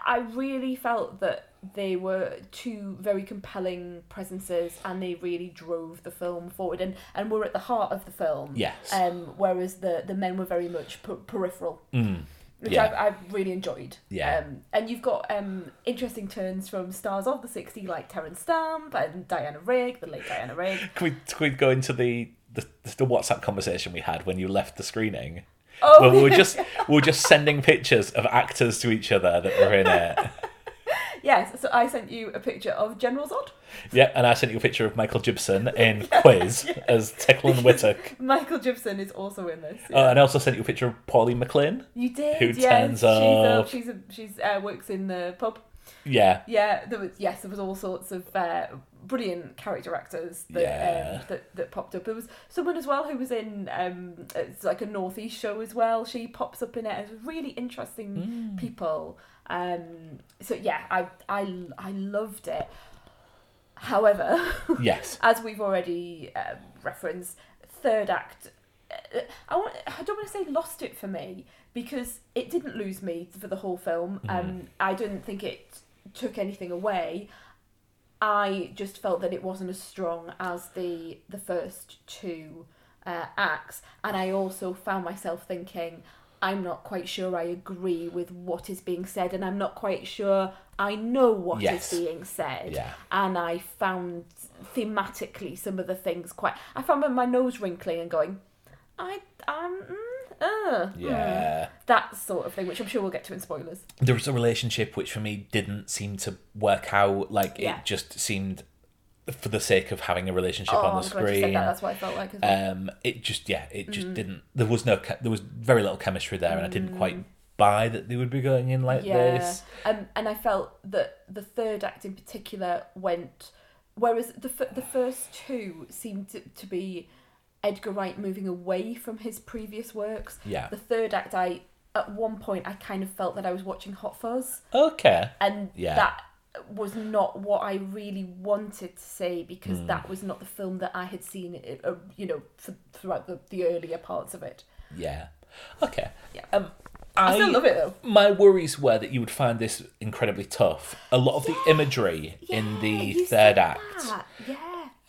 I really felt that they were two very compelling presences, and they really drove the film forward and, and were at the heart of the film. Yes. Um, whereas the, the men were very much per- peripheral, mm. which yeah. I I really enjoyed. Yeah. Um, and you've got um interesting turns from stars of the sixties like Terrence Stamp and Diana Rigg, the late Diana Rigg. Can we can we go into the, the the WhatsApp conversation we had when you left the screening? Oh. Well, we were just we were just sending pictures of actors to each other that were in it. Yes, so I sent you a picture of General Zod. Yeah, and I sent you a picture of Michael Gibson in yeah, Quiz yeah. as Teclan Wittock. Michael Gibson is also in this. Yeah. Uh, and I also sent you a picture of Pauline McLean. You did, who yeah. turns she's up. A, she's a, she's uh, works in the pub. Yeah. Yeah. There was yes. There was all sorts of uh, brilliant character actors that, yeah. um, that that popped up. There was someone as well who was in um, it's like a Northeast show as well. She pops up in it. It was really interesting mm. people. Um, so yeah, I I I loved it. However, yes, as we've already um, referenced, third act. I want. I don't want to say lost it for me, because it didn't lose me for the whole film. Mm. Um, I didn't think it took anything away. I just felt that it wasn't as strong as the the first two uh, acts, and I also found myself thinking, I'm not quite sure I agree with what is being said, and I'm not quite sure I know what yes. is being said. Yeah. And I found thematically some of the things quite. I found my nose wrinkling and going, I um. Uh, yeah. That sort of thing, which I'm sure we'll get to in spoilers. There was a relationship which for me didn't seem to work out. Like, yeah. it just seemed for the sake of having a relationship oh, on the I'm screen. Glad you said that. That's what I felt like as well. Um, it just, yeah, it just mm. didn't. There was no, there was very little chemistry there, mm. and I didn't quite buy that they would be going in like yeah. this. Um, and I felt that the third act in particular went, whereas the f- the first two seemed to, to be Edgar Wright moving away from his previous works. Yeah. The third act, I at one point I kind of felt that I was watching Hot Fuzz. Okay. And yeah. that was not what I really wanted to say, because mm. that was not the film that I had seen, you know, throughout the, the earlier parts of it. Yeah. Okay. Yeah. Um, I, I still love it though. My worries were that you would find this incredibly tough. A lot of yeah. the imagery yeah, in the third act. That. Yeah.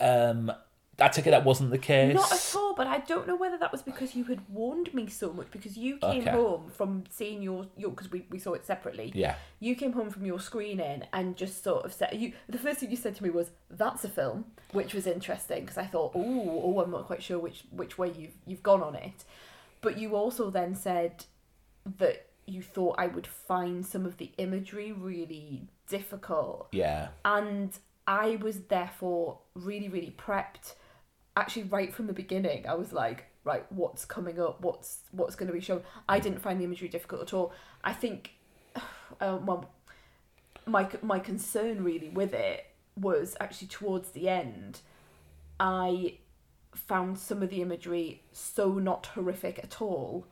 Um, I take it that wasn't the case. Not at all, but I don't know whether that was because you had warned me so much, because you came okay. home from seeing your, because we, we saw it separately. Yeah. You came home from your screening and just sort of said, you, the first thing you said to me was, that's a film, which was interesting, because I thought, oh, oh, I'm not quite sure which, which way you've, you've gone on it. But you also then said that you thought I would find some of the imagery really difficult. Yeah. And I was therefore really, really prepped. Actually, right from the beginning, I was like, right, what's coming up? What's what's going to be shown? I didn't find the imagery difficult at all. I think uh, my, my my concern really with it was actually towards the end, I found some of the imagery so not horrific at all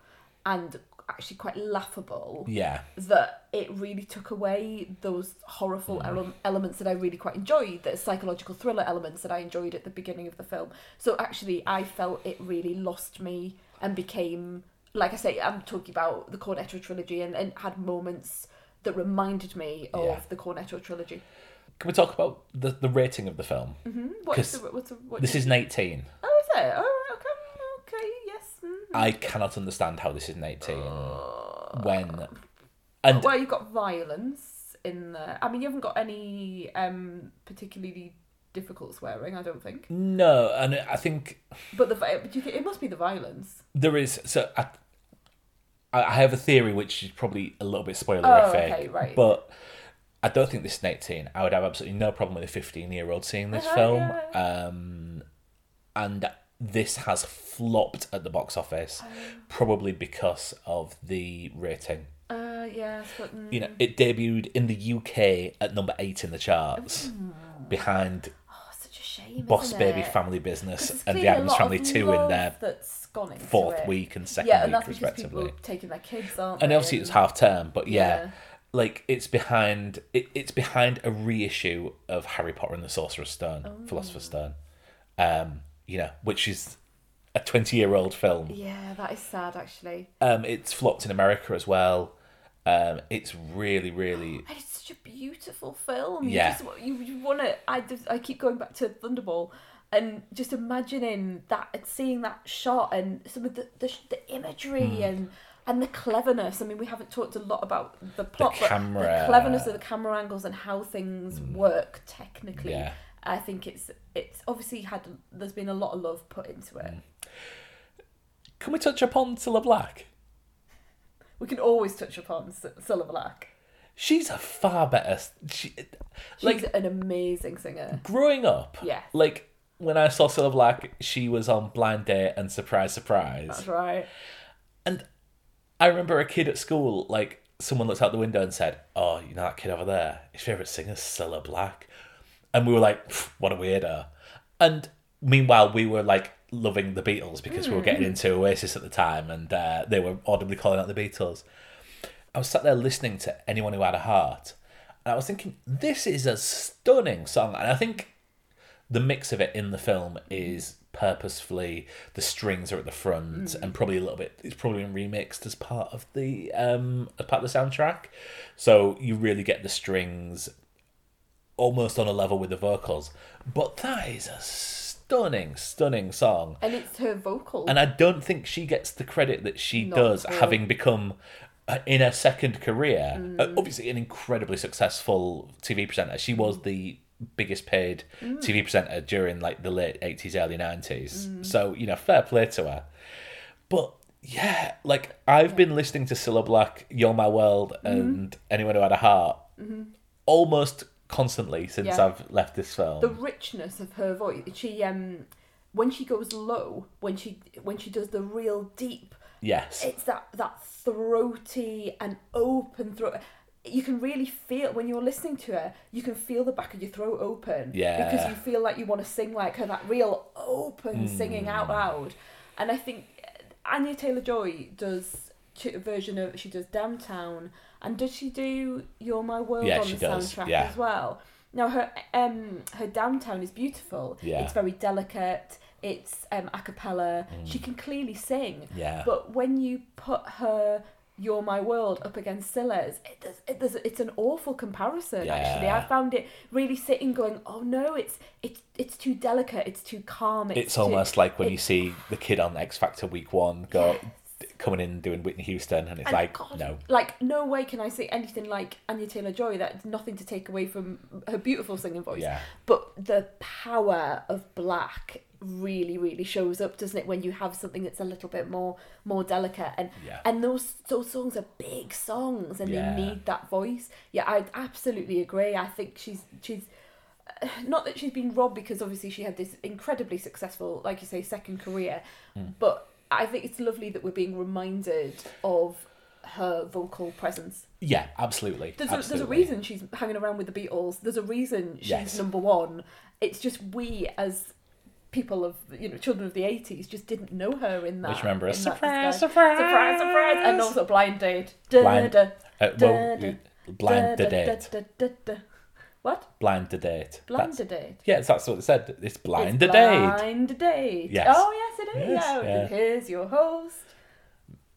and actually quite laughable. Yeah. That it really took away those horrible mm. ele- elements that I really quite enjoyed, the psychological thriller elements that I enjoyed at the beginning of the film. So actually I felt it really lost me and became, like I say, I'm talking about the Cornetto trilogy, and, and had moments that reminded me of yeah. the Cornetto trilogy. Can we talk about the, the rating of the film? Mm-hmm. What's the, what's the, what's this the... is an eighteen. Oh, is it? Oh, okay, okay, yes. Mm-hmm. I cannot understand how this is an eighteen. Uh... When... And well, you've got violence in there. I mean, you haven't got any um, particularly difficult swearing, I don't think. No, and I think... But the but you think it must be the violence. There is... So I, I have a theory which is probably a little bit spoilerific. Oh, okay, right. But I don't think this is an eighteen. I would have absolutely no problem with a fifteen-year-old seeing this uh-huh, film. Yeah. Um, and this has flopped at the box office, oh. probably because of the rating. Uh, yes, but, mm. You know, it debuted in the U K at number eight in the charts, mm. behind oh, such a shame, Boss isn't Baby it? Family Business and The Addams Family two in their fourth week and second yeah, and week, respectively. People taking their kids, aren't and they? Obviously, it was half term, but yeah, yeah. like it's behind. It, it's behind a reissue of Harry Potter and the Sorcerer's Stone, oh. Philosopher's Stone, um, you know, which is a twenty-year-old film. Yeah, that is sad, actually. Um, it's flopped in America as well. Um, it's really, really. And it's such a beautiful film. Yeah. You, just, you, you want to. I just, I keep going back to Thunderball, and just imagining that and seeing that shot and some of the the, the imagery mm. and and the cleverness. I mean, we haven't talked a lot about the plot, the camera, but the cleverness of the camera angles and how things mm. work technically. Yeah. I think it's it's obviously had. There's been a lot of love put into it. Can we touch upon Cilla Black? We can always touch upon Cilla Black. She's a far better... She, She's like, an amazing singer. Growing up, yeah. like, when I saw Cilla Black, she was on Blind Date and Surprise, Surprise. That's right. And I remember a kid at school, like, someone looked out the window and said, oh, you know that kid over there? His favourite singer's Cilla Black. And we were like, what a weirdo. And meanwhile, we were like, loving the Beatles because mm. we were getting into Oasis at the time, and uh, they were audibly calling out the Beatles. I was sat there listening to Anyone Who Had a Heart, and I was thinking, this is a stunning song. And I think the mix of it in the film is purposefully, the strings are at the front, mm. and probably a little bit, it's probably been remixed as part of the um, as part of the soundtrack. So you really get the strings almost on a level with the vocals. But that is a stunning, stunning song. And it's her vocal. And I don't think she gets the credit that she Not does, her. having become, in her second career, mm. obviously an incredibly successful T V presenter. She was the biggest paid mm. T V presenter during like the late eighties, early nineties. Mm. So, you know, fair play to her. But yeah, like I've yeah. been listening to Cilla Black, You're My World, mm-hmm. and Anyone Who Had a Heart mm-hmm. almost constantly since yeah. I've left this film. The richness of her voice. She um, when she goes low, when she when she does the real deep. Yes. It's that that throaty and open throat. You can really feel when you're listening to her. You can feel the back of your throat open. Yeah. Because you feel like you want to sing like her. That real open mm. singing out loud. And I think Anya Taylor-Joy does a version of she does Downtown. And does she do You're My World yeah, on the does. soundtrack yeah. as well? Now, her um her Downtown is beautiful. Yeah. It's very delicate. it's um, a cappella. Mm. She can clearly sing. Yeah. But when you put her You're My World up against Scylla's, it does, it does, it's an awful comparison, yeah. actually. I found it really sitting going, oh no, it's it's it's too delicate, it's too calm. It's, it's too, almost like when you see the kid on X Factor week one go... Yes. coming in and doing Whitney Houston, and it's and like God, no like no way can I say anything like Anya Taylor-Joy. That's nothing to take away from her beautiful singing voice, yeah. but the power of Black really really shows up, doesn't it, when you have something that's a little bit more more delicate, and yeah. and those those songs are big songs and yeah. they need that voice. Yeah, I absolutely agree. I think she's she's not that she's been robbed, because obviously she had this incredibly successful, like you say, second career, mm. but I think it's lovely that we're being reminded of her vocal presence. Yeah, absolutely. There's, absolutely. A, there's a reason she's hanging around with the Beatles. There's a reason she's yes. number one. It's just we as people of, you know, children of the eighties just didn't know her in that. Which remember us. Surprise, surprise, surprise, surprise. And also Blind Date. Blind Date. What? Blind to date. Blind to date. Yes, that's what it said. It's blind to date. Blind to date. Yes. Oh, yes, it is. Yes, oh, yeah. Here's your host.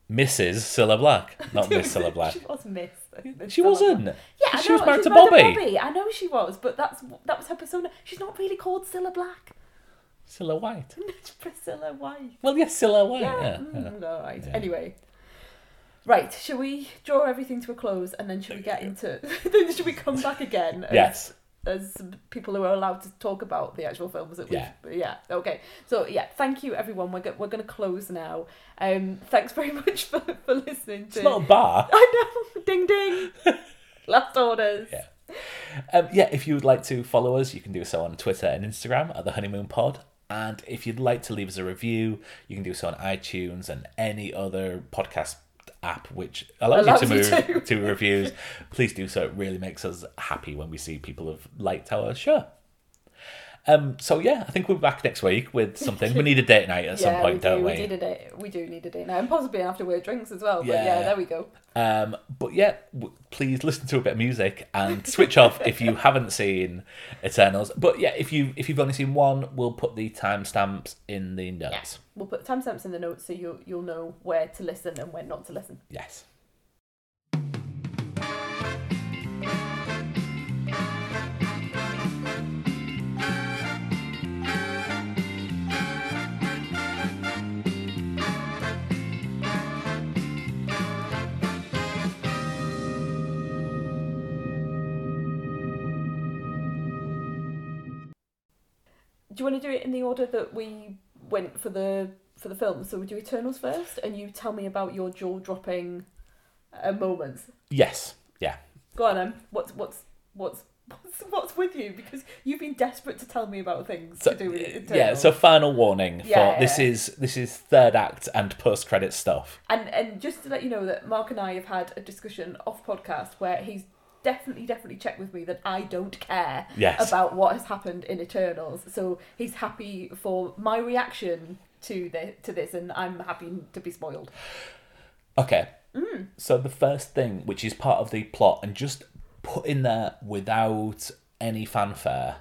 Missus Cilla Black. Not Miss Cilla Black. She was Miss. Miss she Cilla wasn't. Black. Yeah, she I know, was married to Bobby. Bobby. I know she was, but that's that was her persona. She's not really called Cilla Black. Cilla White. It's Priscilla White. Well, yes, Cilla White. Yeah. yeah. Mm, yeah. All right. Yeah. Anyway. Right, shall we draw everything to a close, and then shall we get into... then should we come back again? As, yes. As people who are allowed to talk about the actual films that we... Yeah. yeah. Okay. So, yeah, thank you, everyone. We're, go- we're going to close now. Um, thanks very much for, for listening to... It's not a bar. I know. Ding, ding. Last orders. Yeah. Um, yeah, if you would like to follow us, you can do so on Twitter and Instagram at The Honeymoon Pod. And if you'd like to leave us a review, you can do so on iTunes and any other podcast app which allows, allows you to move you to. to reviews. Please do so. It really makes us happy when we see people have liked our show. Um so yeah, I think we'll be back next week with something. We need a date night at yeah, some point, we do. don't we? We, did a date. we do need a date night, and possibly after we're drinks as well, but yeah. yeah there we go. Um but yeah, w- please listen to a bit of music and switch off if you haven't seen Eternals. But yeah, if you if you've only seen one, we'll put the timestamps in the notes. Yes. We'll put timestamps in the notes so you'll you'll know where to listen and when not to listen. Yes. Do you want to do it in the order that we went for the for the film? So we do Eternals first, and you tell me about your jaw-dropping uh, moments. Yes. Yeah. Go on, then. What's what's what's what's what's with you? Because you've been desperate to tell me about things so, to do with Eternals. Yeah. So final warning for yeah, yeah. this is this is third act and post credit stuff. And and just to let you know that Mark and I have had a discussion off podcast where he's definitely, definitely check with me that I don't care yes. about what has happened in Eternals. So he's happy for my reaction to the to this, and I'm happy to be spoiled. Okay. Mm. So the first thing, which is part of the plot, and just put in there without any fanfare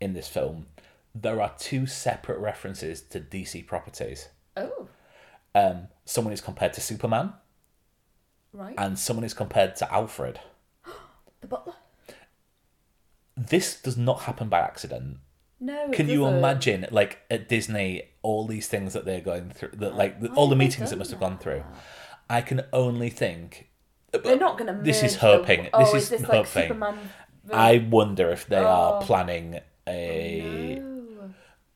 in this film, there are two separate references to D C properties. Oh. Um, someone is compared to Superman. Right. And someone is compared to Alfred. The butler. This does not happen by accident. No. It Can doesn't. you imagine, like at Disney, all these things that they're going through, that like Why all the meetings that must have gone through? I can only think they're not going to. This is hoping. Oh, this is, is this like hoping. Superman... I wonder if they oh. are planning a. Oh, no.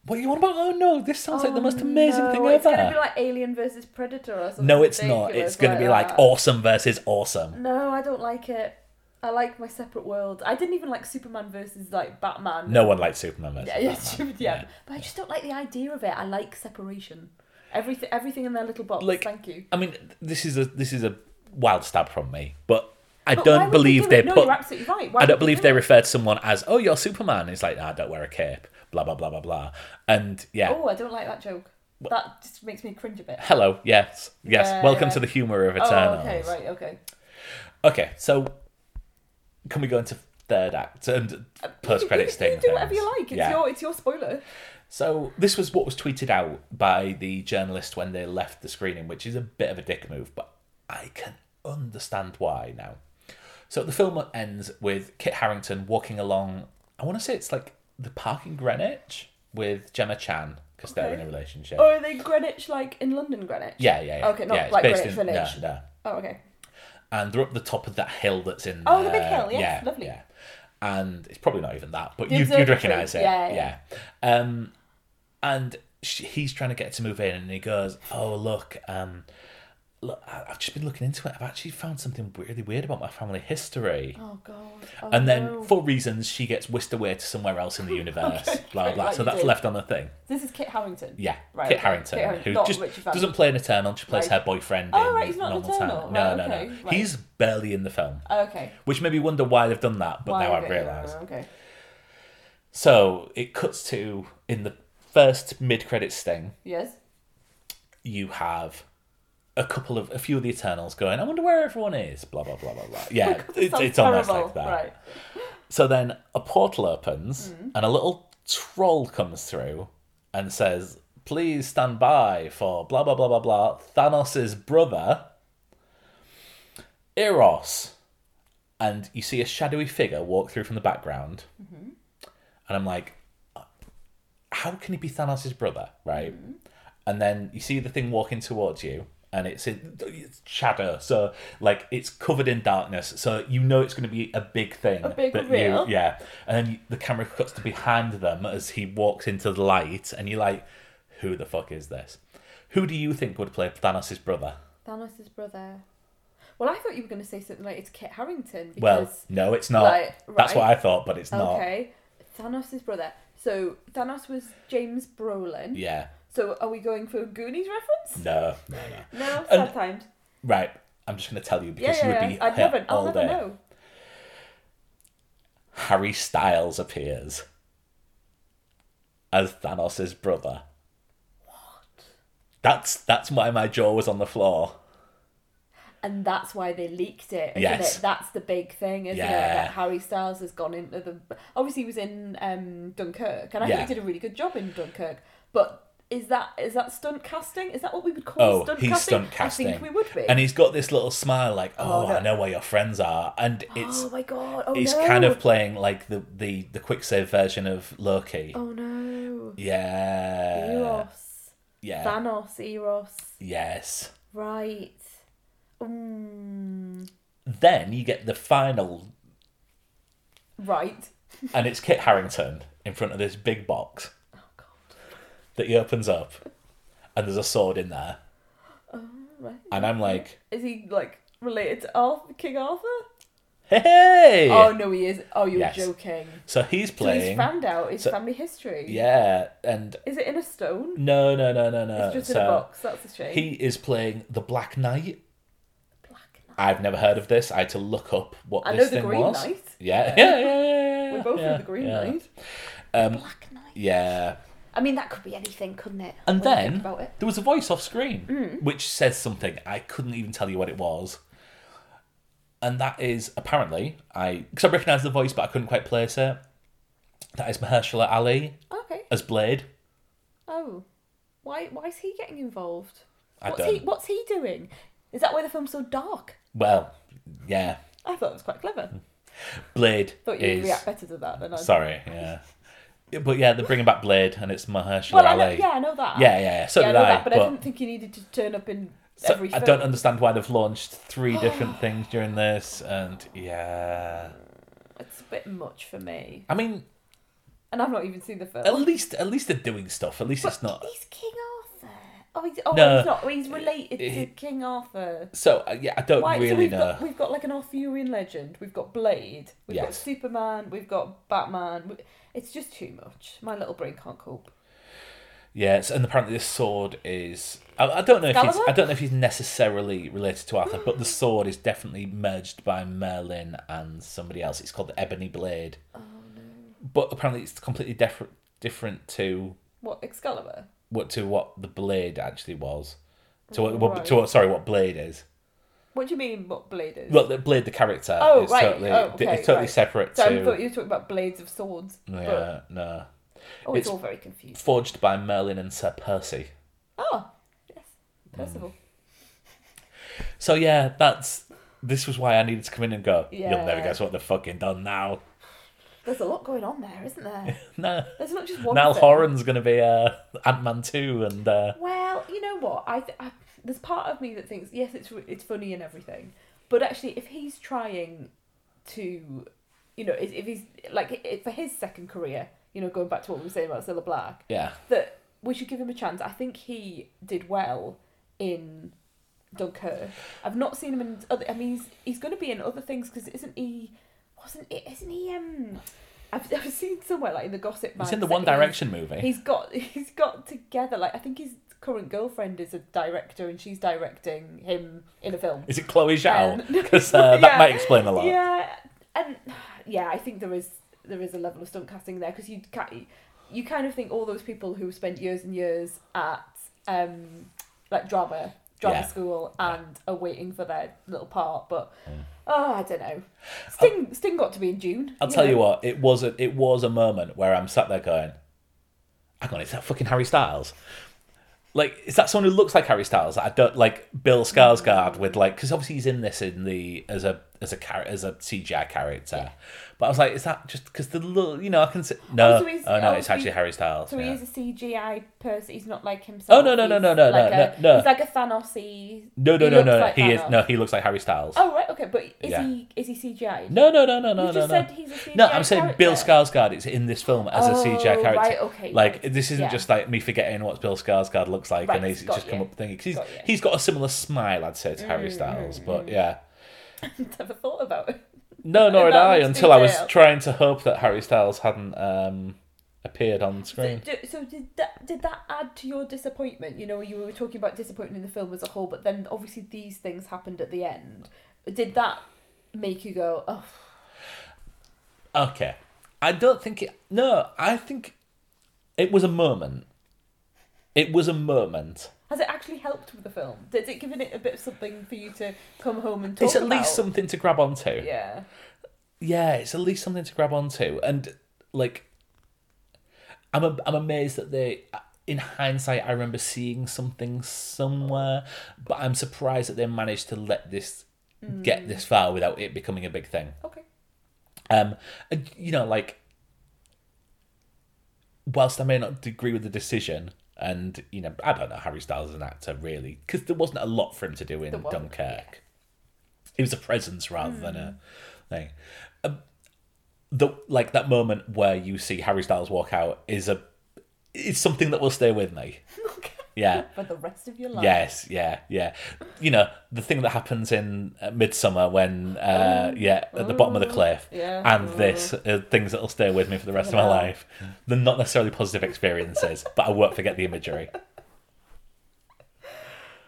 What are you on about? Oh no, this sounds oh, like the most amazing no. thing ever. It's going to be like Alien versus Predator or something. No, it's not. It's going like to be that. like awesome versus awesome. No, I don't like it. I like my separate world. I didn't even like Superman versus like Batman. No one likes Superman versus yeah, Batman. Yeah, yeah, but I just don't like the idea of it. I like separation. Everything, everything in their little box. Like, thank you. I mean, this is a this is a wild stab from me, but I but don't believe they, they no, put. You're absolutely right. Why I don't believe they, they refer to someone as, "Oh, you're Superman." It's like, "Ah, don't wear a cape." Blah blah blah blah blah. And yeah. Oh, I don't like that joke. Well, that just makes me cringe a bit. Hello. Yes. Yes. Yeah, Welcome yeah. to the humour of Eternals. Oh, okay. Right. Okay. Okay. So. Can we go into third act and post credit thing? You do whatever you like. It's yeah. your it's your spoiler. So this was what was tweeted out by the journalist when they left the screening, which is a bit of a dick move, but I can understand why now. So the film ends with Kit Harington walking along, I want to say it's like the park in Greenwich with Gemma Chan, because okay. they're in a relationship. Or are they Greenwich, like in London Greenwich? Yeah, yeah, yeah. Okay, not yeah, like Greenwich in, Village. No, no. Oh, okay. And they're up the top of that hill that's in Oh, the, the big hill, yes, yeah, lovely. Yeah. And it's probably not even that, but you, you'd recognise it. Yeah, yeah. yeah. Um, and she, he's trying to get her to move in, and he goes, oh, look, um, look, I've just been looking into it. I've actually found something really weird about my family history. Oh, God. Oh, and then, no. for reasons, she gets whisked away to somewhere else in the universe, okay. blah, blah. Like so that's did. left on the thing. This is Kit Harington? Yeah, right, Kit, okay. Harington, Kit Harington, who not just Richard doesn't play an Eternal, she plays like... her boyfriend oh, in right, he's not normal time. Right, no, no, okay, no. Right. He's barely in the film. Oh, okay. Which made me wonder why they've done that, but why now I realise. Oh, okay. So it cuts to, in the first mid-credits sting, yes. you have... a couple of, a few of the Eternals going, I wonder where everyone is, blah, blah, blah, blah, blah. Yeah, oh, it, it's almost terrible. Like that. Right. So then a portal opens mm. and a little troll comes through and says, please stand by for blah, blah, blah, blah, blah, Thanos' brother, Eros. And you see a shadowy figure walk through from the background. Mm-hmm. And I'm like, how can he be Thanos' brother, right? Mm-hmm. And then you see the thing walking towards you. And it's in it's shadow, so like it's covered in darkness, so you know it's going to be a big thing. A big reveal. Yeah. And then the camera cuts to behind them as he walks into the light, and you're like, who the fuck is this? Who do you think would play Thanos' brother? Thanos' brother. Well, I thought you were going to say something like it's Kit Harington. Because, well, no, it's not. Like, right. That's what I thought, but it's not. Okay. Thanos' brother. So Thanos was James Brolin. Yeah. So are we going for a Goonies reference? No, no, no. No, sad and, times. Right, I'm just going to tell you because yeah, yeah, you would be I'd hit never, all I'll never day. Know. Harry Styles appears as Thanos' brother. What? That's that's why my jaw was on the floor. And that's why they leaked it, isn't yes. it? That's the big thing, isn't yeah. it? That Harry Styles has gone into the... Obviously, he was in um, Dunkirk, and I yeah. think he did a really good job in Dunkirk, but... Is that is that stunt casting? Is that what we would call oh, stunt casting? Oh, he's stunt casting. I think we would be. And he's got this little smile like, oh, oh no. I know where your friends are. And it's... Oh, my God. Oh, he's no. kind of playing like the, the, the quick save version of Loki. Oh, no. Yeah. Eros. Yeah. Thanos, Eros. Yes. Right. Mm. Then you get the final... Right. And it's Kit Harington in front of this big box. That he opens up, and there's a sword in there. Oh, right. And I'm like... Is he, like, related to Arthur, King Arthur? Hey! Oh, no, he is. Oh, you're yes. joking. So he's playing... So he's found out his so, family history. Yeah, and... Is it in a stone? No, no, no, no, no. It's just so in a box. That's a shame. He is playing the Black Knight. The Black Knight. I've never heard of this. I had to look up what I this thing was. I know the Green was. Knight. Yeah. Yeah. yeah, yeah, yeah, yeah. We're both yeah, in the Green yeah. Knight. Um, the Black Knight. Yeah. I mean, that could be anything, couldn't it? And when then, about it. There was a voice off screen, mm. which says something. I couldn't even tell you what it was. And that is, apparently, I... Because I recognised the voice, but I couldn't quite place it. That is Mahershala Ali. Okay. As Blade. Oh. Why Why is he getting involved? I what's don't... He, what's he doing? Is that why the film's so dark? Well, yeah. I thought it was quite clever. Blade thought you'd is... react better to that than I Sorry, did. yeah. But yeah, they're bringing back Blade, and it's Mahershala well, Ali. I know, yeah, I know that. Yeah, yeah, yeah. So yeah, did I. Know I that, but, but I didn't think you needed to turn up in so every film. I don't understand why they've launched three different things during this, and yeah. It's a bit much for me. I mean... And I've not even seen the film. At least at least they're doing stuff. At least but it's not... He's King Arthur. Oh, he's, oh no. he's not. He's related it, to King Arthur. So, uh, yeah, I don't why? really so we've know. Got, we've got like an Arthurian legend. We've got Blade. We've yes. got Superman. We've got Batman. We, It's just too much. My little brain can't cope. Yes, and apparently this sword is... I, I don't know if he's, I don't know if he's necessarily related to Arthur, but the sword is definitely merged by Merlin and somebody else. It's called the Ebony Blade. Oh, no. But apparently it's completely def- different to... What, Excalibur? What to what the Blade actually was. To what, what, right. to what sorry, what Blade is. What do you mean, what Blade is? Well, Blade, the character. Oh, right. Totally, oh, okay, it's totally right. separate so to... I thought you were talking about blades of swords. Yeah, but... no. Oh, it's, it's all very confusing. Forged by Merlin and Sir Percy. Oh, yes, Percival. Mm. So yeah, that's. This was why I needed to come in and go. Yeah. You'll never guess what they've fucking done now. There's a lot going on there, isn't there? No. There's not just one. Niall Horan's going to be uh, Ant-Man two and. Uh... Well, you know what? I, th- I there's part of me that thinks yes, it's it's funny and everything, but actually, if he's trying to, you know, if he's like for his second career, you know, going back to what we were saying about Cilla Black, yeah, that we should give him a chance. I think he did well in Dunkirk. I've not seen him in other. I mean, he's he's going to be in other things because isn't he? Wasn't it? Isn't he? Um, I've I've seen somewhere like in the Gossip Man. It's in the One Direction movie. He's got he's got together. Like I think his current girlfriend is a director, and she's directing him in a film. Is it Chloe Zhao? Because um, uh, that yeah. might explain a lot. Yeah, and yeah, I think there is there is a level of stunt casting there because you you kind of think all those people who spent years and years at um like drama drama yeah. school and yeah. are waiting for their little part, but. Mm. Oh, I don't know. Sting, I'll, Sting got to be in June. I'll you tell know. you what, it was a it was a moment where I'm sat there going, "Hang on, is that fucking Harry Styles? Like, is that someone who looks like Harry Styles? I don't like Bill Skarsgård with like because obviously he's in this in the as a as a char- as a C G I character. Yeah. But I was like, is that just because the little you know I can say, no oh, so oh no oh, it's so actually Harry Styles. So yeah. he is a C G I person. He's not like himself. Oh no no no no no like no, a, no no. He's like a Thanos-y. No no he no no. no. Like he Thanos. is no he looks like Harry Styles. Oh right okay but is yeah. he is he C G I? No no no no no no. You just no, said no. he's a C G I. No I'm character. saying Bill Skarsgård is in this film as oh, a C G I character. Right, okay. Like right. this isn't yeah. just like me forgetting what Bill Skarsgård looks. Like right, and he's, he's just you. come up thinking because he's got he's got a similar smile I'd say to mm, Harry Styles mm, but yeah never thought about it no nor had I until I was out. trying to hope that Harry Styles hadn't um, appeared on screen so, so did that did that add to your disappointment? You know, you were talking about disappointment in the film as a whole, but then obviously these things happened at the end. Did that make you go oh okay I don't think it no I think it was a moment It was a moment. Has it actually helped with the film? Did it give it a bit of something for you to come home and talk about? It's at about? least something to grab onto. Yeah. Yeah, it's at least something to grab onto. And, like, I'm a, I'm amazed that they... In hindsight, I remember seeing something somewhere, but I'm surprised that they managed to let this... Mm. Get this far without it becoming a big thing. Okay. Um, you know, like... Whilst I may not agree with the decision... And, you know, I don't know Harry Styles as an actor, really, because there wasn't a lot for him to do in Dunkirk. Yeah. It was a presence rather mm. than a thing. Um, the, like, that moment where you see Harry Styles walk out is a it's something that will stay with me. Okay. Yeah. For the rest of your life. Yes, yeah, yeah. You know, the thing that happens in uh, Midsummer when, uh, mm. yeah, at the mm. bottom of the cliff. Yeah. And mm. this, uh, things that'll stay with me for the rest yeah. of my life. They're not necessarily positive experiences, but I won't forget the imagery.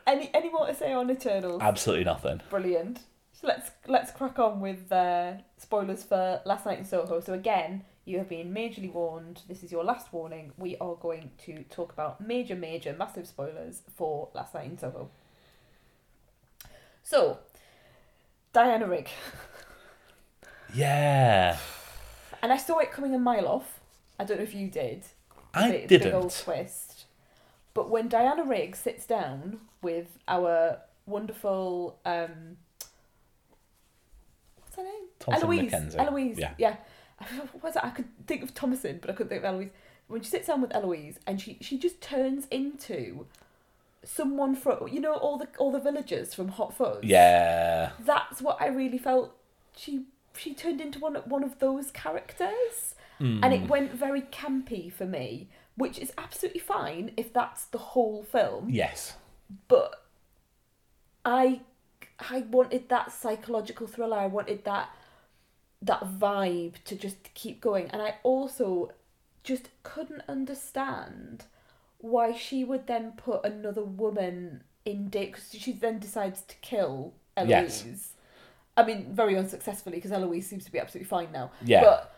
Any any more to say on Eternals? Absolutely nothing. Brilliant. So let's, let's crack on with uh, spoilers for Last Night in Soho. So again... You have been majorly warned. This is your last warning. We are going to talk about major, major, massive spoilers for Last Night in Soho. So, Diana Rigg. Yeah. And I saw it coming a mile off. I don't know if you did. I didn't. Big old twist. But when Diana Rigg sits down with our wonderful... Um, what's her name? Thompson Eloise. McKenzie. Eloise, yeah. yeah. What was it? I could think of Thomason, but I couldn't think of Eloise. When she sits down with Eloise, and she, she just turns into someone from you know all the all the villagers from Hot Fuzz. Yeah, that's what I really felt. She she turned into one one of those characters, mm. and it went very campy for me, which is absolutely fine if that's the whole film. Yes, but I I wanted that psychological thriller. I wanted that. that vibe to just keep going. And I also just couldn't understand why she would then put another woman in date, because she then decides to kill Eloise. Yes. I mean, very unsuccessfully, because Eloise seems to be absolutely fine now. Yeah. But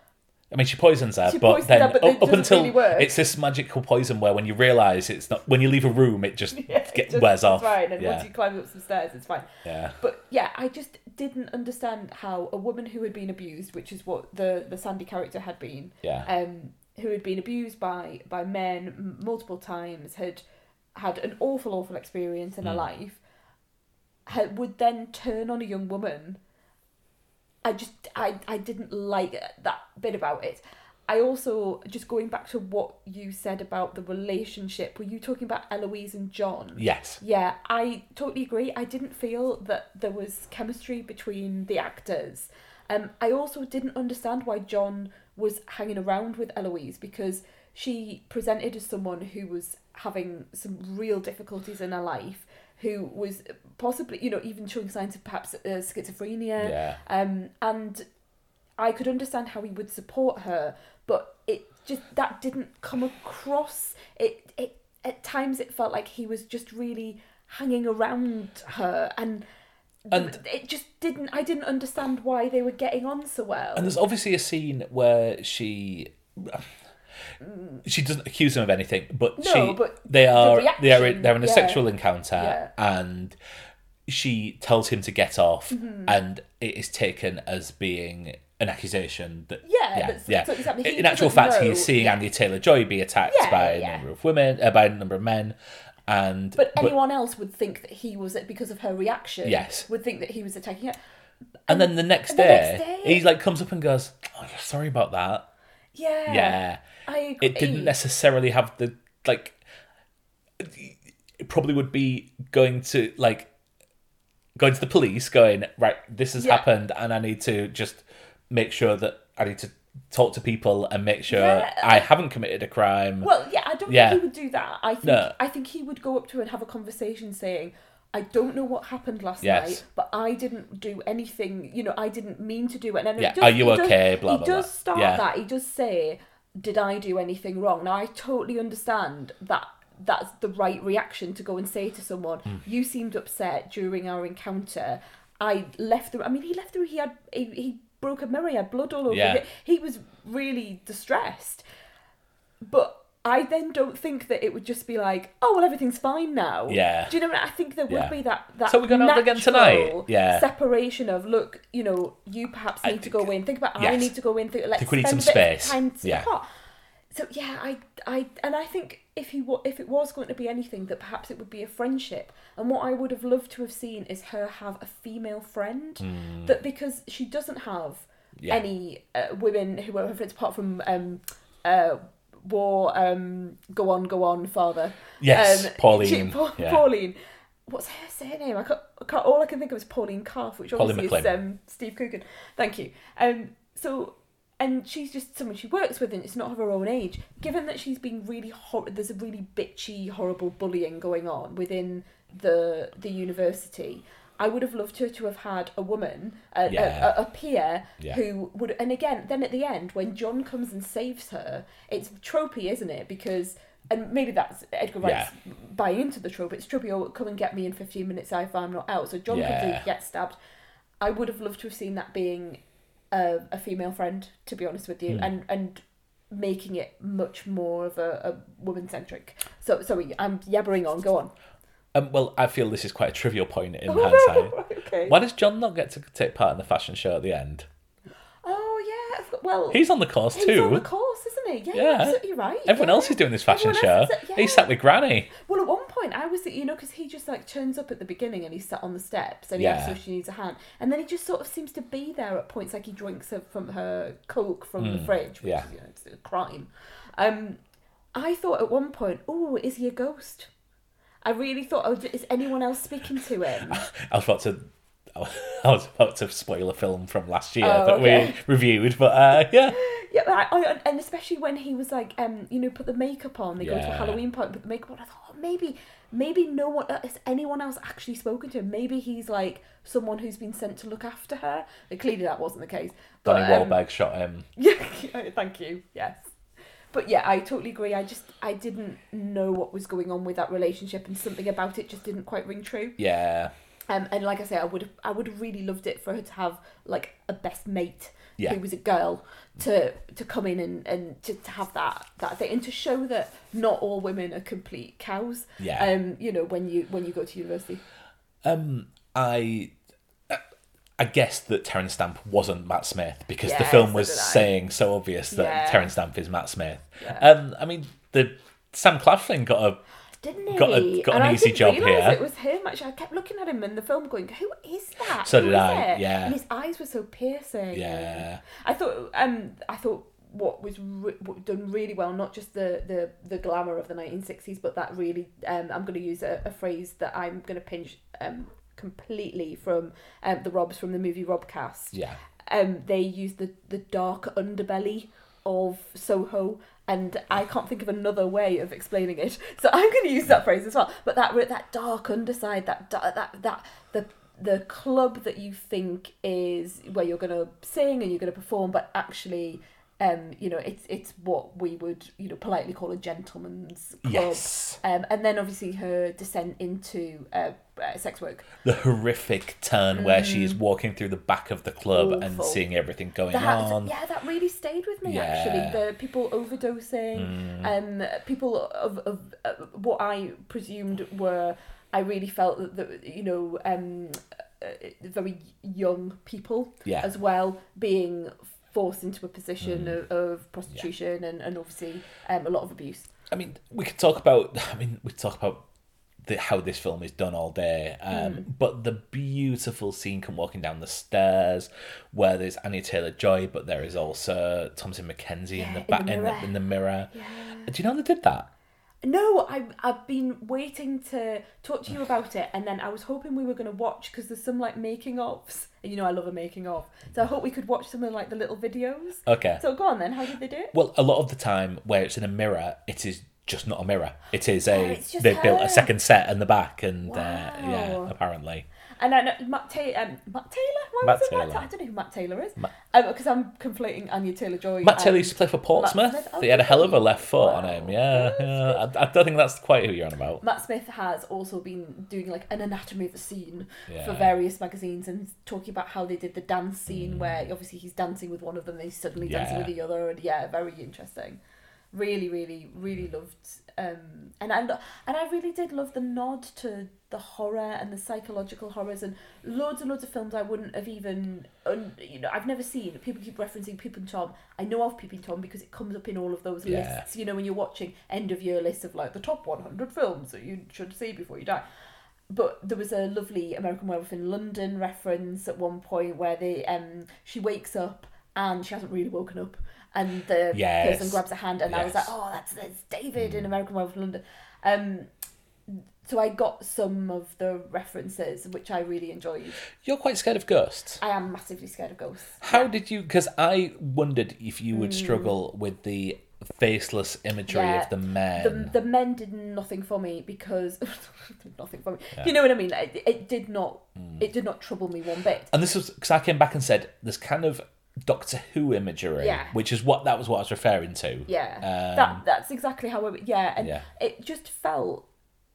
I mean, she poisons her, she but poisons then her, but up, up until really it's this magical poison where when you realise it's not... When you leave a room, it just, yeah, it gets, just wears off. Right, and yeah. once you climb up some stairs, it's fine. Yeah. But yeah, I just didn't understand how a woman who had been abused, which is what the, the Sandy character had been, yeah. um, who had been abused by, by men m- multiple times, had had an awful, awful experience in mm. her life, had, would then turn on a young woman. I just, I, I didn't like that bit about it. I also, just going back to what you said about the relationship, were you talking about Eloise and John? Yes. Yeah, I totally agree. I didn't feel that there was chemistry between the actors. Um, I also didn't understand why John was hanging around with Eloise, because she presented as someone who was having some real difficulties in her life, who was possibly, you know, even showing signs of perhaps uh, schizophrenia. Yeah. Um, and I could understand how he would support her, but it just, that didn't come across. It, it at times it felt like he was just really hanging around her, and and it just didn't, I didn't understand why they were getting on so well. And there's obviously a scene where she she doesn't accuse him of anything, but no, she but they are the reaction, they are in, they're in a yeah. sexual encounter, yeah. and she tells him to get off, mm-hmm. and it is taken as being an accusation that yeah, yeah, that's, yeah. That's exactly, in actual fact, know. he is seeing yeah. Anya Taylor-Joy be attacked yeah, by a yeah. number of women, uh, by a number of men. And, but, but anyone else would think that he was, because of her reaction, yes. would think that he was attacking her. And, and then the next day, the next day, he like comes up and goes, "Oh, yeah, sorry about that." Yeah, yeah, I agree. It didn't necessarily have the like. It probably would be going to like going to the police, going right. This has yeah. happened, and I need to just make sure that I need to talk to people and make sure yeah. I haven't committed a crime. Well, yeah, I don't yeah. think he would do that. I think no. I think he would go up to her and have a conversation saying, "I don't know what happened last yes. night, but I didn't do anything. You know, I didn't mean to do it." And yeah. it does, are you okay? Does, blah he blah. He does blah. start yeah. that. He does say, "Did I do anything wrong?" Now I totally understand that. That's the right reaction to go and say to someone, mm. "You seemed upset during our encounter. I left the. I mean, he left the. He had he." he broke a mirror, he had blood all over yeah. it. He was really distressed. But I then don't think that it would just be like, "Oh, well, everything's fine now." Yeah. Do you know what I mean? I think there would yeah. be that, that so we're going out again tonight. Yeah. separation of, look, you know, you perhaps need I, to go in. Think about, yes. I need to go in. Think, let's think we need some space. Time to yeah. Apart. So, yeah, I, I, and I think if he, if it was going to be anything, that perhaps it would be a friendship. And what I would have loved to have seen is her have a female friend, mm. that because she doesn't have yeah. any uh, women who were her friends apart from um, uh, War, um, go on, go on, father. Yes, um, Pauline. She, pa- yeah. Pauline. What's her surname? I can't, I can't. All I can think of is Pauline Calf, which obviously is um, Steve Coogan. Thank you. Um, so. And she's just someone she works with, and it's not of her own age. Given that she's been really hor- there's a really bitchy, horrible bullying going on within the the university. I would have loved her to have had a woman, a, yeah. a, a peer, yeah. who would. And again, then at the end, when John comes and saves her, it's tropey, isn't it? Because, and maybe that's Edgar Wright's yeah. buying into the trope. It's tropey. "Oh, come and get me in fifteen minutes if I'm not out." So John yeah. comes get stabbed. I would have loved to have seen that being A, a female friend, to be honest with you, mm. and and making it much more of a, a woman-centric. So sorry, I'm yabbering on. Go on. Um, well, I feel this is quite a trivial point in hindsight. Okay. Why does John not get to take part in the fashion show at the end? Oh yeah, well he's on the course he's too. He's on the course, isn't he? Yeah, yeah. You're absolutely right. Everyone yeah. else is doing this fashion Everyone show. Is, yeah. He sat with Granny. Well, at one point I was, you know, because he just like turns up at the beginning and he's sat on the steps and yeah. he asks if she needs a hand, and then he just sort of seems to be there at points, like he drinks her, from her Coke from mm. the fridge, which yeah. is, you know, it's a crime. Um, I thought at one point, "Oh, is he a ghost?" I really thought, "Oh, is anyone else speaking to him?" I was about to. I was about to spoil a film from last year oh, that okay. we reviewed, but uh, yeah. Yeah, I, I, and especially when he was like, um, you know, put the makeup on. They yeah. go to a Halloween party, put the makeup on. I thought, oh, maybe, maybe no one, has anyone else actually spoken to him? Maybe he's like someone who's been sent to look after her. But clearly that wasn't the case. But, Donnie um, Wahlberg shot him. Yeah, thank you, yes. But yeah, I totally agree. I just, I didn't know what was going on with that relationship, and something about it just didn't quite ring true. Yeah. Um, and like I say, I would have, I would have really loved it for her to have like a best mate yeah. who was a girl to to come in and, and to, to have that, that thing, and to show that not all women are complete cows. Yeah. Um, you know, when you when you go to university. Um, I I guessed that Terrence Stamp wasn't Matt Smith because yes, the film was saying so obvious that yeah. Terrence Stamp is Matt Smith. Yeah. Um, I mean, the Sam Claflin got a didn't he? Got, a, got an easy job here. It was him. Actually, I kept looking at him in the film, going, "Who is that?" So who did I. It? Yeah. And his eyes were so piercing. Yeah. I thought. Um. I thought. What was re- what done really well, not just the, the, the glamour of the nineteen sixties, but that really, um, I'm going to use a, a phrase that I'm going to pinch um, completely from um, the Robs from the movie Robcast. Yeah. Um, they used the, the dark underbelly of Soho, and I can't think of another way of explaining it, so I'm going to use that phrase as well. But that that dark underside, that that that the the club that you think is where you're going to sing and you're going to perform, but actually. Um, you know, it's it's what we would, you know, politely call a gentleman's club. Yes. Um, and then obviously her descent into uh, uh, sex work. The horrific turn mm. where she is walking through the back of the club Awful. and seeing everything going that, on. Yeah, that really stayed with me, yeah. actually. The people overdosing, mm. um, people of, of, of what I presumed were, I really felt that, that you know, um, uh, very young people yeah. as well being forced into a position mm. of, of prostitution yeah. and, and obviously um, a lot of abuse. I mean, we could talk about. I mean, we talk about the, how this film is done all day, um, mm. but the beautiful scene come walking down the stairs, where there's Annie Taylor-Joy, but there is also Thomasin McKenzie yeah, in the back in the mirror. In the, in the mirror. Yeah. Do you know they did that? No, I, I've been waiting to talk to you about it, and then I was hoping we were going to watch, because there's some, like, making-ofs, and you know I love a making-of, so I hope we could watch some of, like, the little videos. Okay. So go on then, how did they do it? Well, a lot of the time, where it's in a mirror, it is just not a mirror. It is a... Oh, it's just they've her. built a second set in the back, and, wow. uh, yeah, apparently. And I know Matt, Ta- um, Matt Taylor? Why Matt was it Taylor. Matt? I don't know who Matt Taylor is. Because Ma- um, I'm conflating Anya Taylor-Joy. Matt Taylor used to play for Portsmouth. Oh, he had a hell of a left foot wow. on him. Yeah, yeah. I, I don't think that's quite who you're on about. Matt Smith has also been doing like an anatomy of the scene yeah. for various magazines and talking about how they did the dance scene mm. where obviously he's dancing with one of them and he's suddenly yeah. dancing with the other. And yeah, very interesting. Really, really, really loved, um, and I lo- and I really did love the nod to the horror and the psychological horrors and loads and loads of films I wouldn't have even, un- you know, I've never seen. People keep referencing Peep and Tom. I know of Peep and Tom because it comes up in all of those yeah. lists. You know, when you're watching end of year lists of like the top one hundred films that you should see before you die. But there was a lovely American Werewolf in London reference at one point where they um she wakes up and she hasn't really woken up. And the yes. person grabs a hand, and yes. I was like, "Oh, that's that's David mm. in American Werewolf in London." Um, so I got some of the references, which I really enjoyed. You're quite scared of ghosts. I am massively scared of ghosts. How yeah. did you? Because I wondered if you would mm. struggle with the faceless imagery yeah. of the men. The, the men did nothing for me because nothing for me. Yeah. You know what I mean? It, it did not. Mm. It did not trouble me one bit. And this was because I came back and said, "There's kind of." Doctor Who imagery, yeah. which is what that was what I was referring to. Yeah, um, that that's exactly how. I, yeah, and yeah. it just felt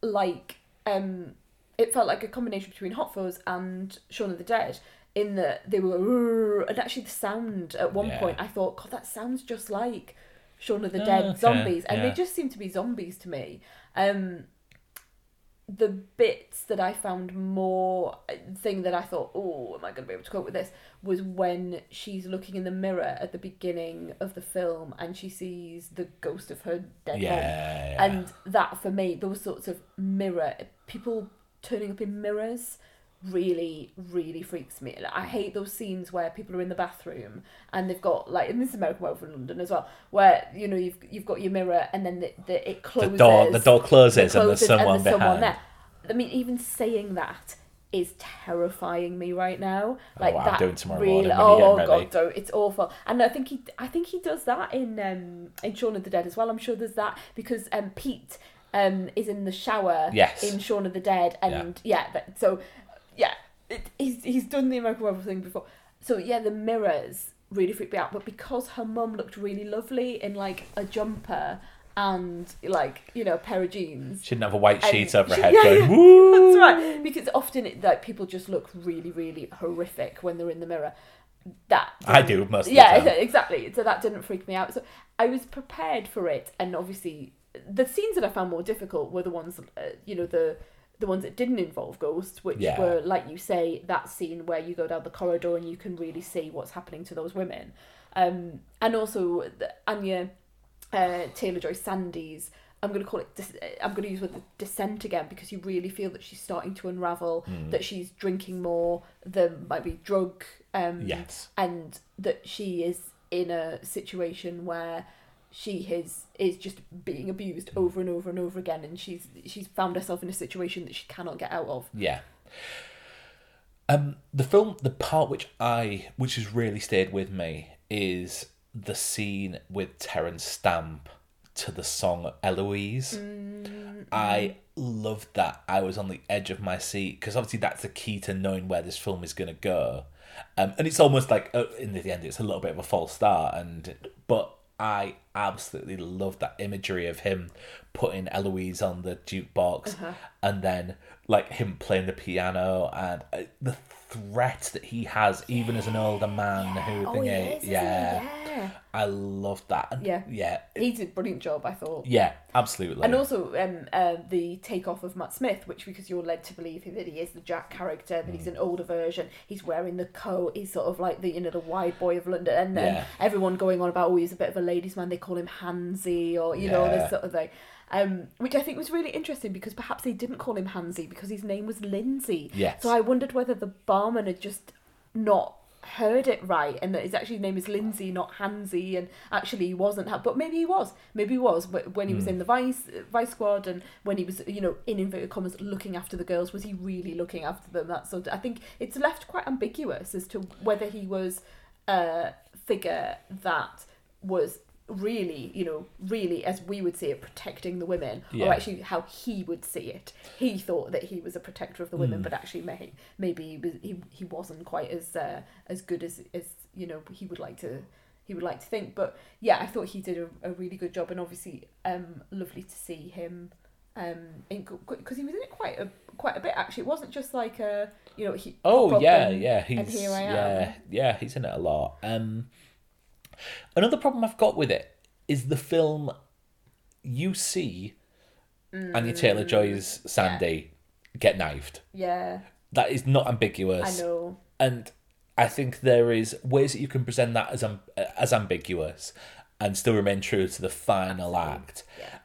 like um, it felt like a combination between Hot Fuzz and Shaun of the Dead. In that they were, and actually the sound at one yeah. point, I thought, God, that sounds just like Shaun of the oh, Dead okay. zombies, and yeah. they just seem to be zombies to me. Um, the bits that I found more thing that I thought, oh, am I going to be able to cope with this, was when she's looking in the mirror at the beginning of the film and she sees the ghost of her dead yeah, mom. Yeah. And that, for me, those sorts of mirror, people turning up in mirrors really, really freaks me. Like, I hate those scenes where people are in the bathroom and they've got, like, and this is American Werewolf in London as well, where, you know, you've you've got your mirror and then the, the, it closes. The door, the door closes, closes and there's someone and there's behind. Someone there. I mean, even saying that is terrifying me right now. Like, oh, wow, that I'm doing tomorrow really, morning. Oh, again, really. God, don't. It's awful. And I think he I think he does that in um, in Shaun of the Dead as well. I'm sure there's that because um, Pete um, is in the shower yes. in Shaun of the Dead. And, yeah, yeah that, so... Yeah, it, he's he's done the American Werewolf thing before. So yeah, the mirrors really freaked me out. But because her mum looked really lovely in like a jumper and like, you know, a pair of jeans. She didn't have a white sheet over her head yeah, going, woo! That's right. Because often it, like people just look really, really horrific when they're in the mirror. That I do most of yeah, the time. Yeah, exactly. So that didn't freak me out. So I was prepared for it. And obviously the scenes that I found more difficult were the ones, uh, you know, the... the ones that didn't involve ghosts, which yeah. were, like you say, that scene where you go down the corridor and you can really see what's happening to those women. Um, and also the, Anya uh, Taylor-Joy Sandys, I'm going to call it, I'm going to use the word descent again, because you really feel that she's starting to unravel, mm. that she's drinking more, there might be drug, um, yes. and that she is in a situation where she is is just being abused over and over and over again, and she's she's found herself in a situation that she cannot get out of. Yeah. Um, the film, the part which I, which has really stayed with me is the scene with Terence Stamp to the song Eloise. Mm-hmm. I loved that. I was on the edge of my seat, because obviously that's the key to knowing where this film is going to go. Um, and it's almost like, uh, in the end, it's a little bit of a false start, and but I absolutely love that imagery of him putting Eloise on the jukebox, uh-huh. and then like him playing the piano, and uh, the threat that he has even yeah. as an older man yeah. who oh, yes, yeah. yeah I love that. And, yeah yeah he did a brilliant job, I thought. Yeah, absolutely. And also um, uh, the take off of Matt Smith, which, because you're led to believe that he is the Jack character, that mm. he's an older version, he's wearing the coat, he's sort of like the, you know, the wide boy of London, and then yeah. everyone going on about, oh, he's a bit of a ladies man, they call him Hansy, or you yeah. know, this sort of thing. Um, which I think was really interesting, because perhaps they didn't call him Hansy because his name was Lindsay. Yes. So I wondered whether the barman had just not heard it right, and that his actual name is Lindsay, not Hansy, and actually he wasn't. But maybe he was. Maybe he was. But when he was mm. in the Vice Vice Squad, and when he was, you know, in inverted commas, looking after the girls, was he really looking after them? That sort of, I think it's left quite ambiguous as to whether he was a figure that was really, you know, really, as we would see it, protecting the women, yeah. or actually how he would see it. He thought that he was a protector of the women, mm. but actually may, maybe he he wasn't quite as uh, as good as, as you know, he would like to he would like to think. But yeah, I thought he did a, a really good job, and obviously um, lovely to see him um because he was in it quite a quite a bit actually. It wasn't just like a, you know, he oh yeah and, yeah he's and here I am. yeah yeah he's in it a lot. Um, another problem I've got with it is the film, you see mm. Anya Taylor-Joy's Sandy yeah. get knifed. Yeah. That is not ambiguous. I know. And I think there is ways that you can present that as um, as ambiguous and still remain true to the final Absolutely. act.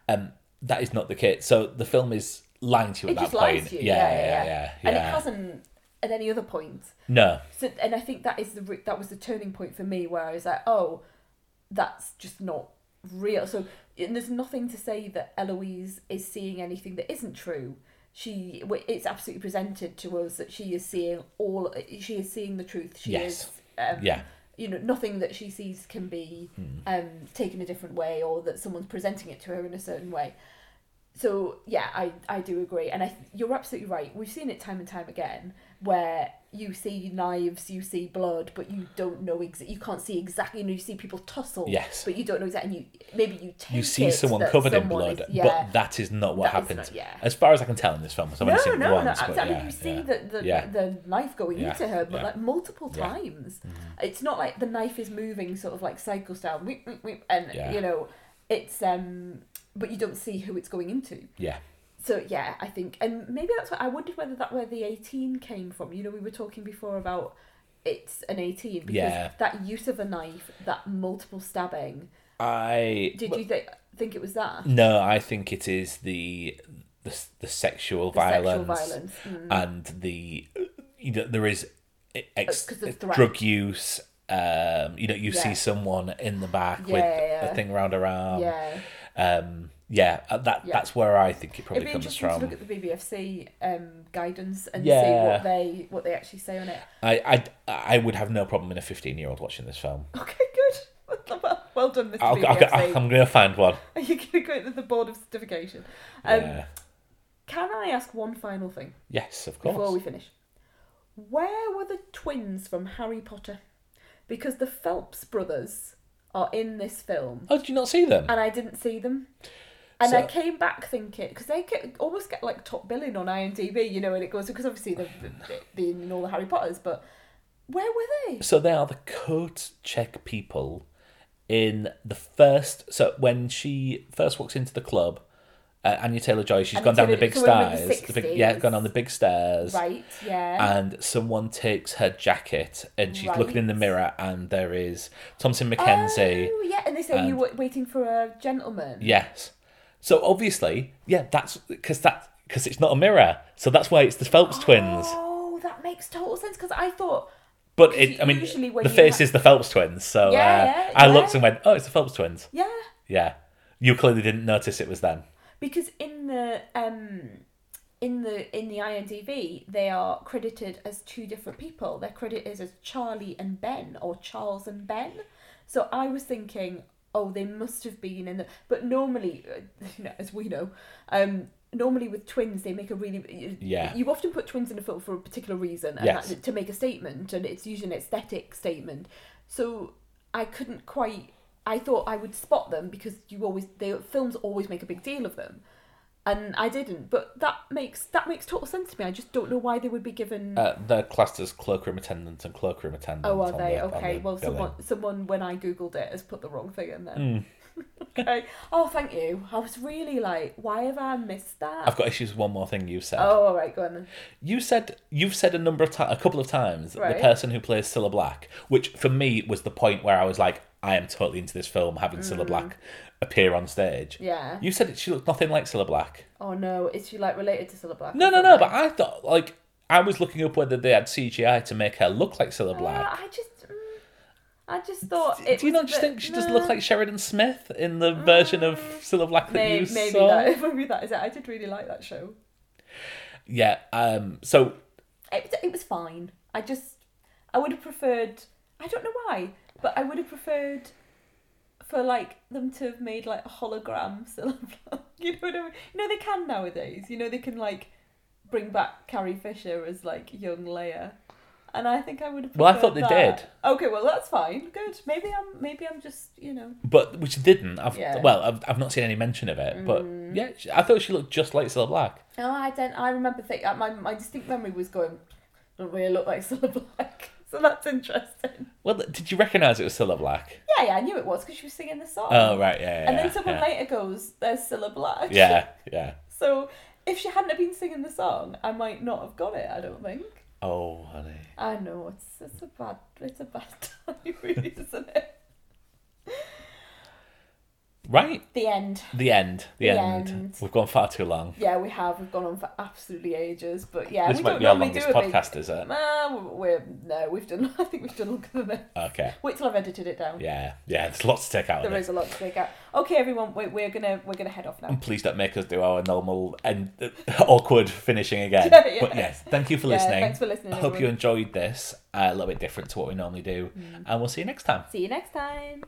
Yeah. Um, that is not the case. So the film is lying to you it at just that lies point. To you. Yeah, yeah, yeah, yeah, yeah. yeah. And it hasn't at any other point. No. So, and I think that is the that was the turning point for me, where I was like, oh, that's just not real. So, and there's nothing to say that Eloise is seeing anything that isn't true. She, it's absolutely presented to us that she is seeing all. She is seeing the truth. She yes. is. Um, yeah. You know, nothing that she sees can be hmm. um, taken a different way, or that someone's presenting it to her in a certain way. So yeah, I, I do agree, and I you're absolutely right. We've seen it time and time again, where you see knives, you see blood, but you don't know exactly. You can't see exactly. You know, you see people tussle, yes, but you don't know exactly. And you maybe you take you see it someone covered someone in blood, is, yeah, but that is not what happened. Not, yeah. As far as I can tell in this film, no, no, seen no, once, no, exactly. Yeah, you see yeah, the the, yeah. the knife going yeah, into her, but yeah. like multiple times. Yeah. Mm-hmm. It's not like the knife is moving, sort of like Psycho style, weep, weep, weep, and yeah. you know, it's um. But you don't see who it's going into. Yeah. So, yeah, I think... And maybe that's what... I wondered whether that where the eighteen came from. You know, we were talking before about it's an eighteen. Because yeah. that use of a knife, that multiple stabbing... I... Did well, you th- think it was that? No, I think it is the the, the sexual the violence. Sexual violence. Mm. And the... You know, there is ex- drug use. Um, you know, you yeah. see someone in the back yeah, with yeah. a thing around her arm. Yeah. Um, yeah, that yeah. that's where I think it probably comes from. It'd be interesting to look at the B B F C um, guidance and yeah. see what they what they actually say on it. I I I would have no problem in a fifteen-year-old watching this film. Okay, good. Well done, Mister I'll, B B F C. I'll, I'll, I'm going to find one. Are you going to go to the board of certification? Um, yeah. Can I ask one final thing? Yes, of course. Before we finish, where were the twins from Harry Potter? Because the Phelps brothers are in this film. Oh, did you not see them? And I didn't see them. And so, I came back thinking, because they get, almost get like top billing on IMDb, you know, and it goes, because obviously they've been in all the Harry Potters, but where were they? So they are the coat check people in the first, so when she first walks into the club, Uh, Anya Taylor-Joy, she's Anya gone Taylor, down the big stairs. The the big, yeah, gone on the big stairs. Right, yeah. And someone takes her jacket and she's right. looking in the mirror and there is Thompson Mackenzie. Oh, yeah, and they say, and, you were waiting for a gentleman? Yes. So obviously, yeah, that's because that, because it's not a mirror. So that's why it's the Phelps oh, twins. Oh, that makes total sense because I thought... But, it, I mean, the face ha- is the Phelps twins. So yeah, uh, yeah, I yeah. looked and went, oh, it's the Phelps twins. Yeah. Yeah. You clearly didn't notice it was them. Because in the um, in the in the I M D B they are credited as two different people. They're credited as Charlie and Ben or Charles and Ben. So I was thinking, oh, they must have been in the. But normally, as we know, um, normally with twins they make a really. Yeah. You often put twins in a film for a particular reason, and yes. that, to make a statement, and it's usually an aesthetic statement. So I couldn't quite. I thought I would spot them because you always they films always make a big deal of them, and I didn't. But that makes that makes total sense to me. I just don't know why they would be given. Uh, they're classed as cloakroom attendant and cloakroom attendant. Oh, are they? The, okay. Well, billing. someone someone when I googled it has put the wrong thing in there. Mm. Okay. Oh, thank you. I was really like, why have I missed that? I've got issues with one more thing you said. Oh, all right, go on then. You said, you've said a number of times, ta- a couple of times, right. the person who plays Cilla Black, which for me was the point where I was like, I am totally into this film, having mm. Cilla Black appear on stage. Yeah. You said it, she looked nothing like Cilla Black. Oh, no. Is she, like, related to Cilla Black? No, no, no, but I thought, like, I was looking up whether they had C G I to make her look like Cilla Black. Uh, I just... I just thought it. Do you not just bit, think she nah. just looked like Sheridan Smith in the uh, version of Cilla Black that maybe, you maybe saw? That, maybe that is it. I did really like that show. Yeah. Um. So. It it was fine. I just I would have preferred. I don't know why, but I would have preferred for like them to have made like a hologram Cilla Black. You know what I mean? You know they can nowadays. You know they can like bring back Carrie Fisher as like young Leia. And I think I would have. Well, I thought they that. did. Okay, well that's fine. Good. Maybe I'm. Maybe I'm just. You know. But which didn't. I've, yeah. Well, I've, I've not seen any mention of it. Mm. But yeah, I thought she looked just like Cilla Black. No, I don't. I remember thinking. My my distinct memory was going. Don't really look like Cilla Black. So that's interesting. Well, did you recognise it was Cilla Black? Yeah, yeah, I knew it was because she was singing the song. Oh right, yeah. yeah and then someone yeah. later goes, "There's Cilla Black." Yeah, yeah. So if she hadn't been singing the song, I might not have got it. I don't think. Oh, honey. I know, it's it's a bad it's a bad time, really, isn't it? Right. The end. The end. The, the end. end. We've gone far too long. Yeah, we have. We've gone on for absolutely ages. But yeah, this we might don't be our longest podcast, big, is it? Uh, we're no, we've done. I think we've done longer than this. Okay. Wait till I've edited it down. Yeah, yeah. There's lots to take out. There of is it. a lot to take out. Okay, everyone, we're, we're gonna we're gonna head off now. And please don't make us do our normal and uh, awkward finishing again. yeah, yeah. But yes, thank you for yeah, listening. Thanks for listening. I hope everyone. you enjoyed this. Uh, a little bit different to what we normally do, mm. and we'll see you next time. See you next time.